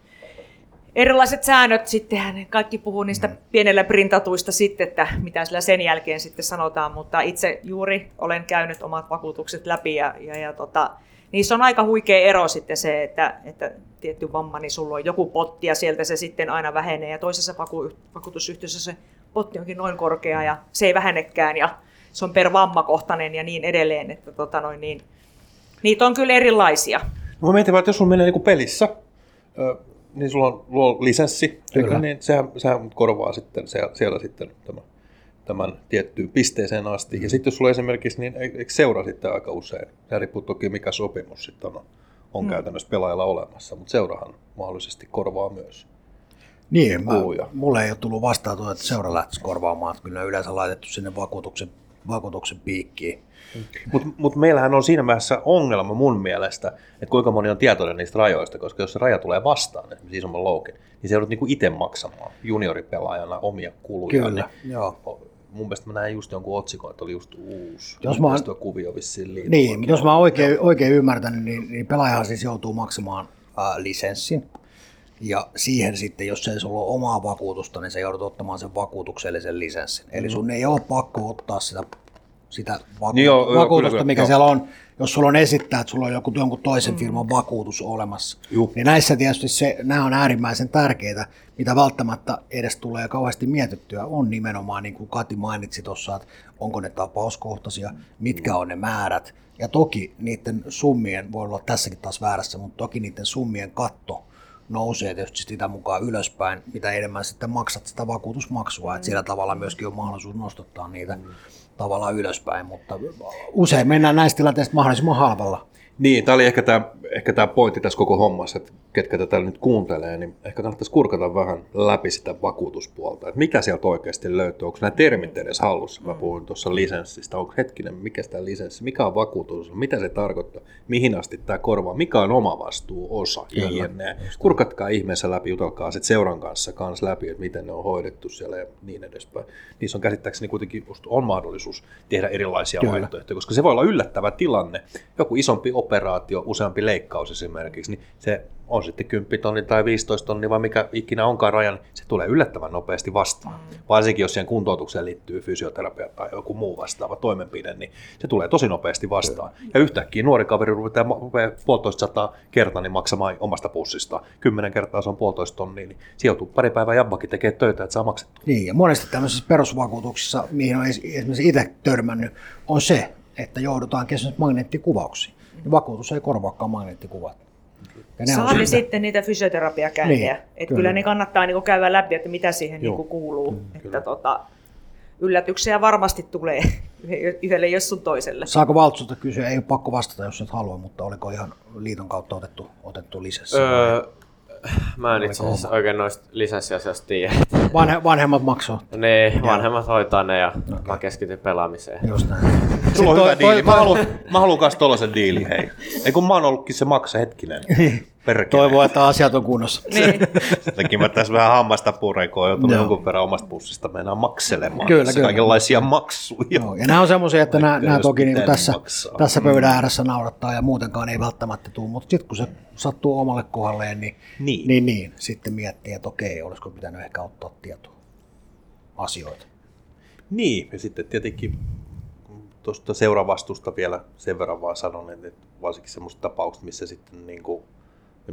erilaiset säännöt. Sittenhän kaikki puhuu niistä hmm. pienellä printatuista sitten, että mitä sillä sen jälkeen sitten sanotaan. Mutta itse juuri olen käynyt omat vakuutukset läpi ja... ja, ja tota, niissä on aika huikea ero sitten se, että, että tietty vamma, niin sulla on joku potti ja sieltä se sitten aina vähenee. Ja toisessa vaku- vakuutusyhtiössä se potti onkin noin korkea ja se ei vähenekään ja se on per vammakohtainen ja niin edelleen. Että tota noin, niin, niitä on kyllä erilaisia. No mä mietin vaan, että jos sulla menee niin kuin pelissä, niin sulla on, sulla on lisenssi, niin sehän, sehän korvaa sitten siellä, siellä sitten tämän, tämän tiettyyn pisteeseen asti. Ja sitten jos sulla esimerkiksi, niin eikö seuraa sitten aika usein? Se riippuu toki mikä sopimus sitten on, on mm. käytännössä pelaajalla olemassa, mutta seurahan mahdollisesti korvaa myös. Niin, mä, mulle ei ole tullut vastaan tuota, että seura lähtisi korvaamaan. Kyllä yleensä laitettu sinne vakuutuksen, vakuutuksen piikkiin. Mutta mut meillähän on siinä mielessä ongelma mun mielestä, että kuinka moni on tietoinen niistä rajoista, koska jos se raja tulee vastaan, esimerkiksi isomman loukin, niin se joudut niinku itse maksamaan junioripelaajana omia kuluja. Kyllä, niin, joo. Mun mielestä mä näin just jonkun otsikon, että oli just uusi. Jos mä, tuo kuvio vissiin liittyy. Niin, jos mä oikein, oikein ymmärtänyt, niin, niin pelaajahan siis joutuu maksamaan ää, lisenssin. Ja siihen sitten, jos ei sulla ole omaa vakuutusta, niin sä joudut ottamaan sen vakuutuksellisen lisenssin. Eli sun ei ole pakko ottaa sitä, sitä vaku- niin joo, vakuutusta, joo, kyllä, mikä joo. siellä on. jos sulla on esittää, että sulla on joku, jonkun toisen firman vakuutus olemassa. Juh. Niin näissä tietysti se, nämä on äärimmäisen tärkeitä, mitä välttämättä edes tulee kauheasti mietittyä, on nimenomaan, niin kuin Kati mainitsi tuossa, että onko ne tapauskohtaisia, mitkä on ne määrät. Ja toki niiden summien, voi olla tässäkin taas väärässä, mutta toki niiden summien katto nousee tietysti sitä mukaan ylöspäin, mitä enemmän sitten maksat sitä vakuutusmaksua, että sillä tavalla myöskin on mahdollisuus nostottaa niitä tavallaan ylöspäin, mutta usein mennään näissä tilanteissa mahdollisimman halvalla. Niin, tämä oli ehkä tämä, ehkä tämä pointti tässä koko hommassa, että ketkä tätä nyt kuuntelee, niin ehkä kannattaisi kurkata vähän läpi sitä vakuutuspuolta, että mikä sieltä oikeasti löytyy, onko nämä termit edes hallussa, mä puhuin tuossa lisenssistä, onko hetkinen, mikä tämä lisenssi, mikä on vakuutus, mitä se tarkoittaa, mihin asti tämä korvaa, mikä on oma vastuuosa, jne. Kurkatkaa ihmeessä läpi, jutelkaa sitten seuran kanssa kans läpi, että miten ne on hoidettu siellä ja niin edespäin. Niissä on käsittääkseni kuitenkin on mahdollisuus tehdä erilaisia vaihtoehtoja, koska se voi olla yllättävä tilanne, joku isompi operaatio, useampi leikkaus esimerkiksi, niin se on sitten kymmenen tonni tai viisitoista tonni, vai mikä ikinä onkaan rajan, se tulee yllättävän nopeasti vastaan. Varsinkin jos siihen kuntoutukseen liittyy fysioterapia tai joku muu vastaava toimenpide, niin se tulee tosi nopeasti vastaan. Ja yhtäkkiä nuori kaveri ruvetaan puolitoista sataa kertaa niin maksamaan omasta pussista. Kymmenen kertaa se on puolitoista tonnia, niin se joutuu pari päivää jabbakin tekemään töitä, että saa maksettua. Niin, ja monesti tämmöisissä perusvakuutuksissa, mihin on esimerkiksi itse törmännyt, on se, että joudutaan esimerkiksi magneettikuvauksiin. Vakuutus ei korvaakaan magneettikuvat. Saati sitten niitä fysioterapiakäyntejä. Niin, että kyllä. kyllä ne kannattaa niinku käydä läpi, että mitä siihen niinku kuuluu. Mm, että tota, yllätyksiä varmasti tulee yhdelle jos sun toiselle. Saako Valtsulta kysyä? Ei ole pakko vastata, jos et halua, mutta oliko ihan liiton kautta otettu, otettu lisässä? Öö, mä en itse asiassa oikein noista lisenssiasioista tiedä. Vanhe, vanhemmat maksaa. Niin, vanhemmat hoitaa ne ja okay. Mä keskityn pelaamiseen. Just näin. Sulla on toi, hyvä toi, diili. Toi, mä haluan, mä haluan kanssa tollasen diilin, hei. Ei kun mä oon ollutkin se maksa hetkinen. Toivoa, että asiat on kunnossa. Niin. Sittenkin mä tässä vähän hammasta purekoon, joutunut no. jonkun verran omasta pussista mennään makselemaan. Kyllä, tässä kyllä. Kaikenlaisia maksuja. No, ja nämä on semmoisia, että nämä, nämä toki niin tässä, tässä pöydän ääressä naurattaa ja muutenkaan ei välttämättä tule, mutta sitten kun se sattuu omalle kohdalleen, niin, niin. niin, niin sitten miettii, että okei, olisiko pitänyt ehkä ottaa tietoa asioita. Niin, ja sitten tietenkin tuosta seuravastusta vielä sen verran vaan sanon, että varsinkin semmoiset tapaukset, missä sitten niin kuin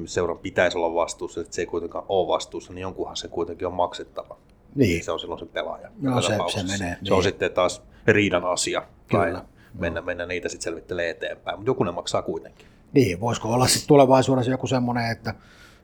seuran pitäisi olla vastuussa, että se ei kuitenkaan ole vastuussa, niin jonkunhan se kuitenkin on maksettava. Niin. Se on silloin se pelaaja. No, se, se, menee, se niin. on sitten taas riidan asia. Kyllä. Mennä, mennä niitä sitten selvittelee eteenpäin, mutta joku ne maksaa kuitenkin. Niin, voisiko olla sitten tulevaisuudessa joku semmoinen, että,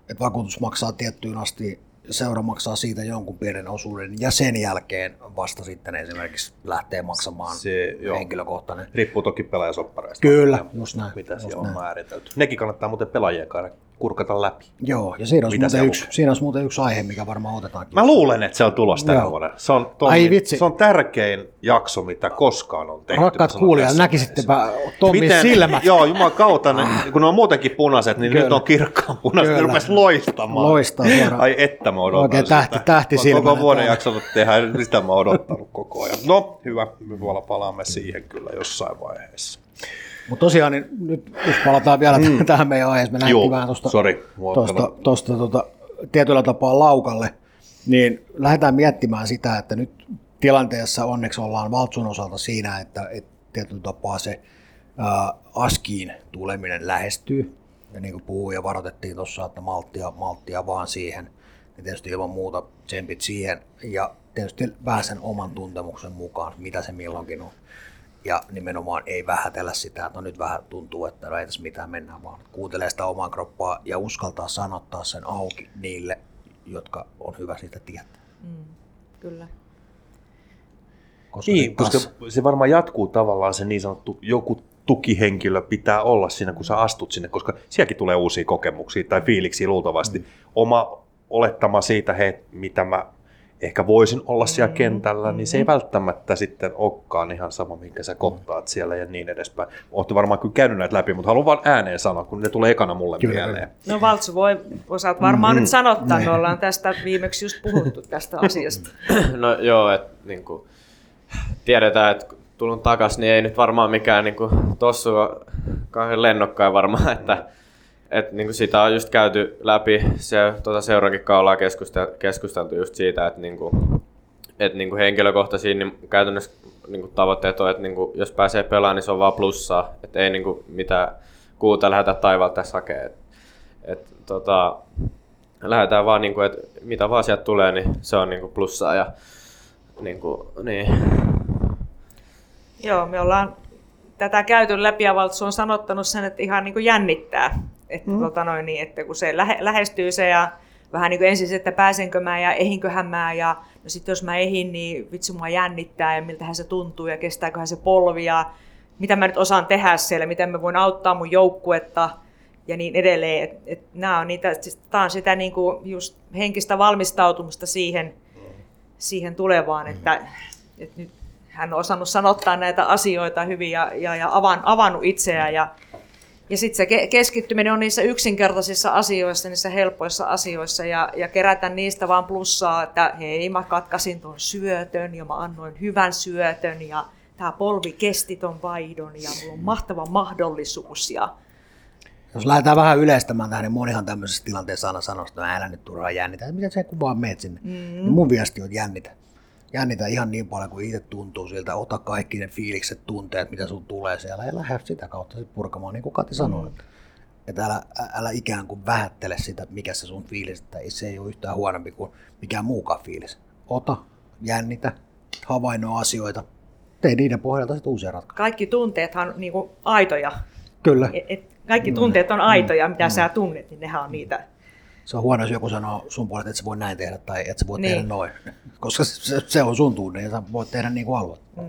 että vakuutus maksaa tiettyyn asti, seura maksaa siitä jonkun pienen osuuden ja sen jälkeen vasta sitten esimerkiksi lähtee maksamaan se, henkilökohtainen. Riippuu toki pelaajasoppareista. Kyllä, just näin. Mitä siellä on määritelty. Nekin kannattaa muuten pelaajien kanssa kurkata läpi. Joo, ja siinä olisi, muuten yksi, siinä olisi muuten yksi aihe, mikä varmaan otetaankin. Mä luulen, että se on tulossa tänä vuonna. Se on, Tommi, se on tärkein jakso, mitä koskaan on tehty. Rakkaat kuulijat, näkisittepä Tommin silmät. Joo, juman kautta, ne, kun ne on muutenkin punaiset, niin kyllä. Nyt on kirkkaan punaiset. Ne rupes loistamaan. Loistaa suoraan. Ai että mä odotan oikein sitä. Tähti, tähti silmät. Koko vuoden jaksolla tehdään, sitä mä oon odottanut koko ajan. No, hyvä. Me palaamme siihen kyllä jossain vaiheessa. Mutta tosiaan, niin nyt jos palataan vielä mm. tähän meidän aiheeseen, me lähdettiin vähän tuosta tota, tietyllä tapaa laukalle, niin lähdetään miettimään sitä, että nyt tilanteessa onneksi ollaan Valtsun osalta siinä, että et tietyllä tapaa se ää, askiin tuleminen lähestyy. Ja niin kuin puhuin ja varoitettiin tuossa, että malttia, malttia vaan siihen, ja tietysti ilman muuta tsempit siihen, ja tietysti vähän sen oman tuntemuksen mukaan, mitä se milloinkin on. Ja nimenomaan ei vähätellä sitä, että no nyt vähän tuntuu, että no ei tässä mitään mennään, vaan kuuntelee sitä omaa kroppaa ja uskaltaa sanottaa sen auki niille, jotka on hyvä siitä tietää. Mm, kyllä. Koska, niin, koska se varmaan jatkuu tavallaan se niin sanottu joku tukihenkilö pitää olla siinä, kun sä astut sinne, koska sielläkin tulee uusia kokemuksia tai fiiliksiä luultavasti. Mm. Oma olettama siitä, hei, mitä mä ehkä voisin olla siellä kentällä, niin se ei välttämättä sitten olekaan ihan sama, minkä sä kohtaat siellä ja niin edespäin. Olette varmaan kyllä käynyt näitä läpi, mutta haluan vaan ääneen sanoa, kun ne tulee ekana mulle kyllä. mieleen. No Valtsu, voi, osaat varmaan mm-hmm. nyt sanottaa, me ollaan tästä viimeksi just puhuttu tästä asiasta. No joo, että niin kuin tiedetään, että kun tulun takaisin, niin ei nyt varmaan mikään niin kuin tossu kauhean lennokkaan varmaan, että Et niinku sitä on just käyty läpi, se tuota seurankin ollaan keskusteltu just siitä, että niinku, että niinku henkilökohtaisiin niin käytännössä niinku tavoitteet on, että niinku jos pääsee pelaamaan, niin se on vaan plussaa, että ei niinku mitään kuuta lähdetä taivaalta tässä hakee. Et, et, tota, lähdetään vaan, niinku, että mitä vaan sieltä tulee, niin se on niinku plussaa. Ja, niinku, niin. Joo, me ollaan tätä käyty läpi ja Valtsu on sanottanut sen, että ihan niinku jännittää, että, mm. tota noin, niin, että kun se lähe, lähestyy se ja vähän niin kuin ensin, että pääsenkö mä ja ehinköhän mä ja no sitten jos mä ehin, niin vitsi mua jännittää ja miltähän se tuntuu ja kestääköhän se polvi ja mitä mä nyt osaan tehdä siellä, miten mä voin auttaa mun joukkuetta ja niin edelleen. Et, et nää on niitä, siis tää on sitä niin kuin just henkistä valmistautumista siihen, siihen tulevaan, että et nyt hän on osannut sanottaa näitä asioita hyvin ja, ja, ja avannut itseään. Ja, Ja sitten se keskittyminen on niissä yksinkertaisissa asioissa, niissä helpoissa asioissa ja, ja kerätä niistä vaan plussaa, että hei, mä katkasin ton syötön ja mä annoin hyvän syötön ja tää polvi kesti ton vaihdon ja mulla on mahtava mahdollisuus. Ja... Jos lähdetään vähän yleistämään tähän, niin monihan tämmöisessä tilanteessa aina sanoo, että mä älä nyt turhaan jännitä, mitä sä kun vaan meet sinne, mm-hmm. niin mun viesti on jännitä. Jännitä ihan niin paljon kuin itse tuntuu siltä, ota kaikki ne fiilikset, tunteet, mitä sun tulee siellä ja lähde sitä kautta sit purkamaan, niin kuin Kati sanoi. Mm. Että älä, älä ikään kuin vähättele sitä, mikä se sun fiilis, että se ei ole yhtään huonompi kuin mikään muukaan fiilis. Ota, jännitä, havainnoi asioita, tee niiden pohjalta sitten uusia ratkaisuja. Kaikki tunteethan on niinku aitoja. Kyllä. Et kaikki tunteet on aitoja, mm. mitä mm. sä tunnet, niin nehän on niitä. Se on huono, jos joku sanoo sun puolelta, että sä voi näin tehdä tai että sä voi niin. tehdä noin, koska se, se on sun tunne ja sä voit tehdä niin kuin haluat. Mm.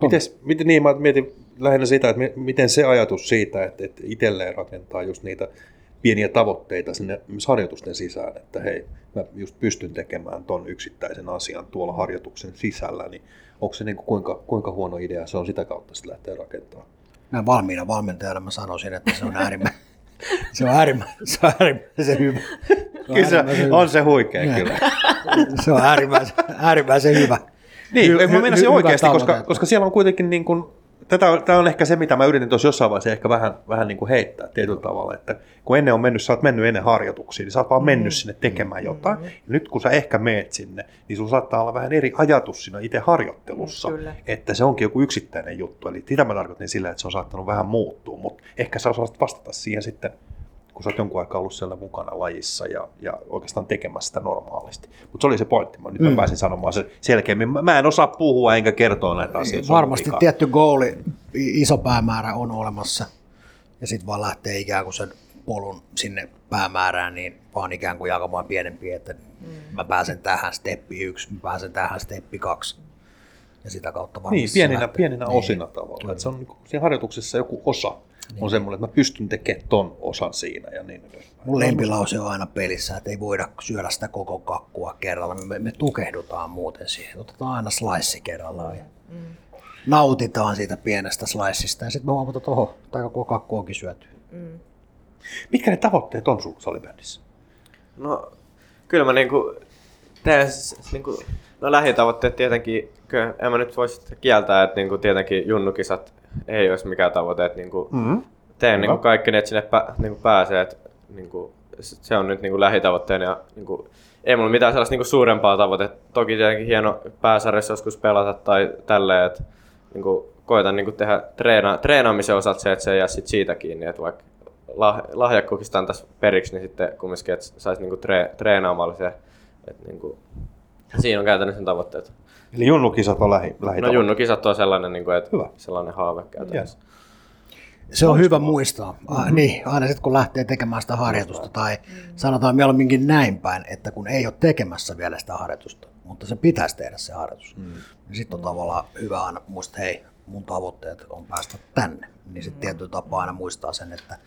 Mites, miten, niin, mä mietin lähinnä sitä, että miten se ajatus siitä, että, että itselleen rakentaa just niitä pieniä tavoitteita sinne harjoitusten sisään, että hei, mä just pystyn tekemään ton yksittäisen asian tuolla harjoituksen sisällä, niin onko se niin kuin kuinka, kuinka huono idea se on sitä kautta sitten lähteä rakentamaan? Näin valmiina valmentajana mä sanoisin, että se on äärimmäinen. Se on äärimmäisen äärimmäisen hyvä. Se on, kyllä se, hyvä. On se huikea ja. Kyllä. Se on äärimmäisen, äärimmäisen hyvä. Niin, hy- mä mennä se hy- oikeasti, koska, koska siellä on kuitenkin, niin kuin, tätä, tämä on ehkä se, mitä mä yritin tuossa jossain vaiheessa ehkä vähän, vähän niin kuin heittää tietyllä tavalla, että kun ennen on mennyt, sä oot mennyt ennen harjoituksiin, niin sä oot vaan mennyt sinne tekemään jotain. Ja nyt kun sä ehkä meet sinne, niin sulla saattaa olla vähän eri ajatus siinä itse harjoittelussa, kyllä. Että se onkin joku yksittäinen juttu. Eli sitä mä tarkoitin sillä, että se on saattanut vähän muuttua, mutta ehkä sä osaat vastata siihen sitten, kun sä oot jonkun aikaa ollut siellä mukana lajissa ja, ja oikeastaan tekemässä sitä normaalisti. Mutta se oli se pointti. Mä nyt mä mm. pääsin sanomaan se selkeämmin. Mä en osaa puhua enkä kertoa näitä asioita. Varmasti tietty goali, iso päämäärä on olemassa ja sitten vaan lähtee ikään kuin sen polun sinne päämäärään, niin vaan ikään kuin jakamaan pienempiä, että mm. mä pääsen tähän steppi yksi, mä pääsen tähän steppi kaksi. Ja sitä kautta varmasti niin, pieninä, pieninä osina niin. Tavallaan. Se on niin kuin, siinä harjoituksessa joku osa. Niin. On semmoinen, että mä pystyn tekemään ton osan siinä ja niin edespäin. Mun lempilause on aina pelissä, että ei voida syödä sitä koko kakkua kerralla. Me, me tukehdutaan muuten siihen. Otetaan aina slice kerrallaan ja mm. nautitaan siitä pienestä slicesta. Ja sitten me huomataan, että oho, tai koko kakku onkin syöty. Mm. Mitkä ne tavoitteet on sulla salibändissä? No, kyllä mä niinku teen niinku, no lähitavoitteet tietenkin, kyllä en mä nyt voi sitten kieltää, että niinku tietenkin junnukisat ei olisi mikään tavoite, että niinku mm-hmm. teen niinku kaikki ne, että sinne pä, niinku pääsee, että niinku, se on nyt niinku lähitavoitteena ja niinku, ei mulla mitään sellaista niinku suurempaa tavoitetta. Toki tietenkin hieno pääsarjassa joskus pelata tai tälleen, että niinku, koitan niinku tehdä treena, treenaamisen osalta se, että se ei jää sit siitä kiinni, että vaikka lah, lahjakkuukista antaisi periksi, niin sitten kumminkin, että saisi niinku tre, treenaamalla se, että niinku, siinä on käytännössä sen tavoitteet. Eli junnukisat on lähi, lähitavoite. No junnukisat on sellainen, niin kuin, että sellainen haave käytännössä. Yes. Se on hyvä muistaa. Mm-hmm. Niin, aina sitten kun lähtee tekemään sitä harjoitusta tai mm-hmm. sanotaan mieluumminkin näin päin, että kun ei ole tekemässä vielä sitä harjoitusta, mutta se pitäisi tehdä se harjoitus, mm-hmm. niin sitten on tavallaan hyvä aina muistaa, että hei, mun tavoitteet on päästä tänne. Niin sitten tietyllä tapaa aina muistaa sen, että,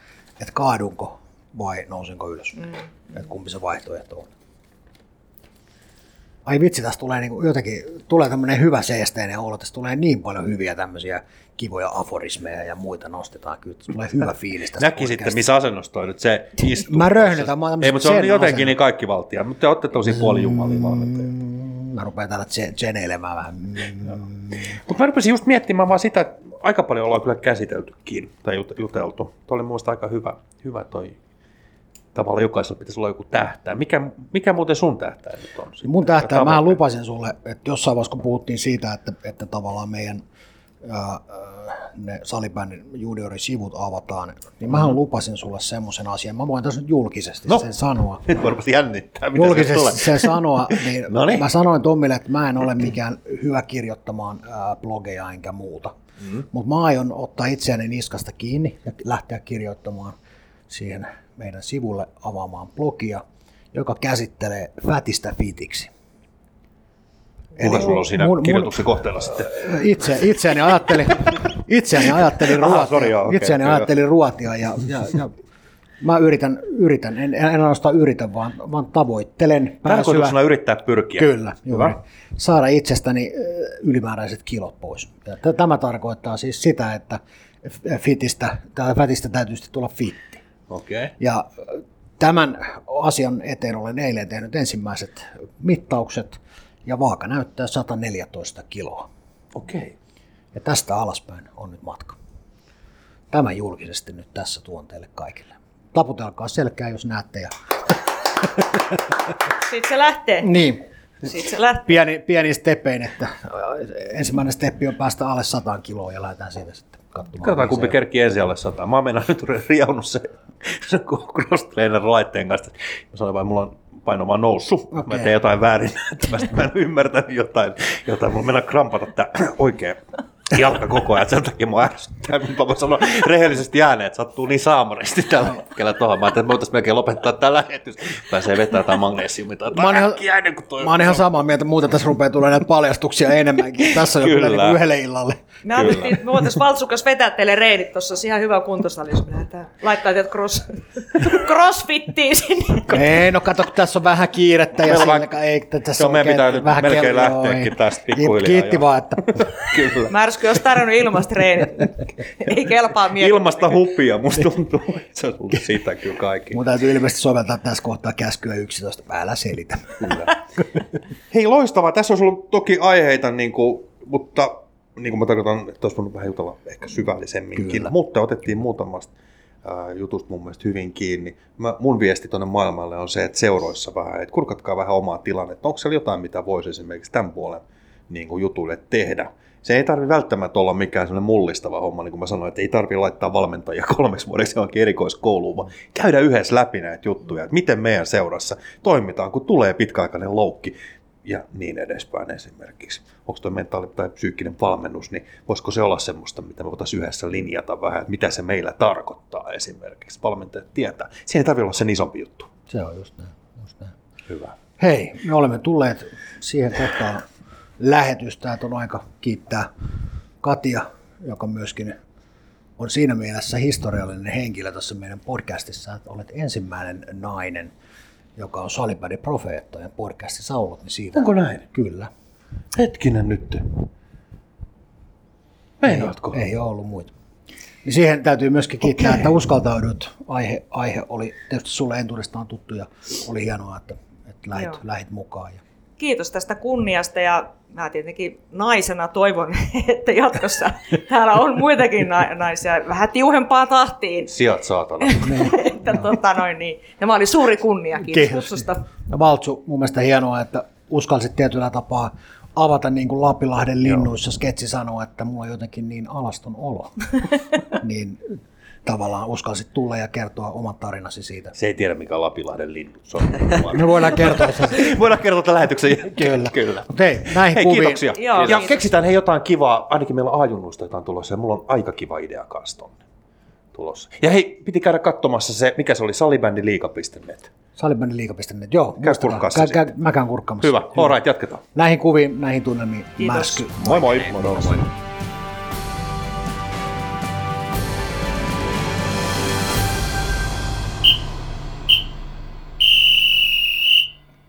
että kaadunko vai nousinko ylös, mm-hmm. että kumpi se vaihtoehto on. Ai vitsi, tässä tulee niinku jotenkin tulee tämmöinen hyvä seesteinen olo, tässä tulee niin paljon hyviä tämmöisiä kivoja aforismeja ja muita nostetaan, kyllä tulee hyvä fiilis tästä. Näki sitten, missä asennosta on nyt se istuu. Mä röhnetän, mä oon tämmöisen. Ei, mutta se on jotenkin asennus. Niin kaikkivaltia, mutta te olette tosi puolijumalia valmentajat. Mä rupean täällä tseneilemään vähän. Mutta mä rupesin just miettimään vaan sitä, että aika paljon ollaan kyllä käsiteltykin tai juteltu. Tuo oli mun mielestä aika hyvä, hyvä toi tavallaan jokaisella pitäisi olla joku tähtää. Mikä, mikä muuten sun tähtää nyt on? Sitten? Mun tähtää, mä lupasin sulle, että jossain vaiheessa kun puhuttiin siitä, että, että tavallaan meidän ää, ne salibändin juniorisivut avataan, niin mähän mm-hmm. lupasin sulle semmoisen asian. Mä voin tässä nyt julkisesti no. sen sanoa. Nyt mä rupasin jännittää, mitä julkisesti sen sanoa, niin no niin. Mä sanoin Tommille, että mä en ole mikään hyvä kirjoittamaan ää, blogeja enkä muuta. Mm-hmm. Mutta mä aion ottaa itseäni niskasta kiinni ja lähteä kirjoittamaan siihen meidän sivulle avaamaan blogia, joka käsittelee fätistä fitiksi. Kuka sulla on siinä mun, kirjoituksen kohteella sitten? Itse, itseäni ajattelin, itseäni ajattelin, ruotia, Aha, sorry, okay, itseäni ajattelin ruotia ja, ja, ja mä yritän, yritän en, en ainoastaan yritä, vaan, vaan tavoittelen. Tarkoituksena yrittää pyrkiä. Kyllä, juuri. Saada itsestäni ylimääräiset kilot pois. Ja tämä tarkoittaa siis sitä, että fitistä, fätistä täytyy tulla fitti. Okay. Ja tämän asian eteen olen eilen tehnyt ensimmäiset mittaukset ja vaaka näyttää sata neljätoista kiloa. Okay. Ja tästä alaspäin on nyt matka. Tämä julkisesti nyt tässä tuon teille kaikille. Taputelkaa selkää, jos näette. Ja... Sitten se lähtee. Niin. Sitten se lähtee. Pieni, pieni stepein, että ensimmäinen steppi on päästä alle sata kiloa ja lähdetään siitä sitten. Katsotaan, kumpi kerkii ensi alle sataa. Mä oon mennä nyt riaunut se cross-trainer laitteen kanssa. Mä sanoin vain, mulla on paino vaan noussut. Okay. Mä teen jotain väärin. Mä en ymmärtänyt jotain. jotain. Mulla mennään krampata tää oikein jalka koko ajan. Sen takia mua ärsyttää. Mä voin sanoa rehellisesti ääneen, että sattuu niin saamaristi tällä hetkellä tuohon. Mä ajattelin, että voitaisiin melkein lopettaa tää lähetys. Pääsee vetää jotain magneesiumia. Mä oon ihan, mä oon ihan samaa mieltä. Muuten tässä rupeaa tulla näitä paljastuksia enemmänkin. Tässä on jo kyllä niin yhdelle illalle. Me voitaisiin Valtsukas vetää teille reenit tuossa. Ihan hyvä kuntosalissa. Laittaa teidät cross, crossfittiin sinne. Ei, no kato, tässä on vähän kiirettä. Ja on va- ei, tässä joo, on meidän pitää nyt melkein kello, lähteäkin tästä pikkuhiljaa. Kiitti vaan, että... Kyllä. Märsky olisi tarjonnut ilmastreenit. Ei kelpaa mieltä. Ilmasta hupia, musta tuntuu. Se on sitä kyllä kaikki. Mun täytyy ilmeisesti soveltaa tässä kohtaa käskyä yksitoista. Älä selitä. Kyllä. Hei, loistavaa. Tässä on ollut toki aiheita, niin kuin, mutta... Niin kuin mä tarkoitan, että olisi voinut vähän jutella ehkä syvällisemminkin, kyllä, mutta otettiin muutamasta äh, jutusta mun mielestä hyvin kiinni. Mä, mun viesti tuonne maailmalle on se, että seuroissa vähän, että kurkatkaa vähän omaa tilannetta. Onko siellä jotain, mitä voisi esimerkiksi tämän puolen niin kuin jutuille tehdä? Se ei tarvitse välttämättä olla mikään sellainen mullistava homma, niin kuin mä sanoin, että ei tarvitse laittaa valmentajia kolmeksi vuodeksi johonkin erikoiskouluun, vaan käydä yhdessä läpi näitä juttuja, että miten meidän seurassa toimitaan, kun tulee pitkäaikainen loukki. Ja niin edespäin esimerkiksi. Onko tuo mentaali- tai psyykkinen valmennus, niin voisiko se olla semmoista, mitä me voitaisiin yhdessä linjata vähän, että mitä se meillä tarkoittaa esimerkiksi. Valmentajat tietää. Siinä ei tarvitse olla sen isompi juttu. Se on just näin. Just näin. Hyvä. Hei, me olemme tulleet siihen kohtaan lähetystä, että on aika kiittää Katia, joka myöskin on siinä mielessä historiallinen henkilö tässä meidän podcastissa, että olet ensimmäinen nainen, joka on Salipani profeettojen podcastissa ollut, niin siitä... Onko näin? Kyllä. Hetkinen nyt. Meinaatko? Ei, ei ole ollut muita. Niin siihen täytyy myöskin kiittää, okay, että uskaltaudut. Aihe, aihe oli tietysti sulle entuudestaan tuttu ja oli hienoa, että, että lähit, lähit mukaan. Ja... Kiitos tästä kunniasta ja mä tietenkin naisena toivon, että jatkossa täällä on muitakin naisia vähän tiuhempaan tahtiin. Siat saatana. Että, tota, noin, niin. Ja mä olin suuri kunnia, kiitos kutsusta. Valtsu, mun mielestä hienoa, että uskalsit tietyllä tapaa avata niin kuin Lapinlahden linnuissa. Joo. Sketsi sanoo, että mulla on jotenkin niin alaston olo. Niin tavallaan uskalsit tulla ja kertoa oman tarinasi siitä. Se ei tiedä, mikä on Lapinlahden linnut. Se on me voidaan kertoa sen. Voidaan kertoa tämän lähetyksen jälkeen. Kyllä. Kyllä. Hei, näihin hei, kuviin. Kiitoksia. Joo, ja kiitos. Keksitään hei jotain kivaa. Ainakin meillä on A-junnuista jotain tulossa ja mulla on aika kiva idea kanssa tonne tulossa. Ja hei, piti käydä katsomassa se, mikä se oli, salibändi liiga piste net. salibändi liiga piste net, joo. Käy kurkkaassa käy, käy, mä käyn kurkkaamassa. Hyvä, all right, jatketaan. Näihin kuviin, näihin tunnelmiin. Märsky. Moi moi. Moi moi. moi. moi.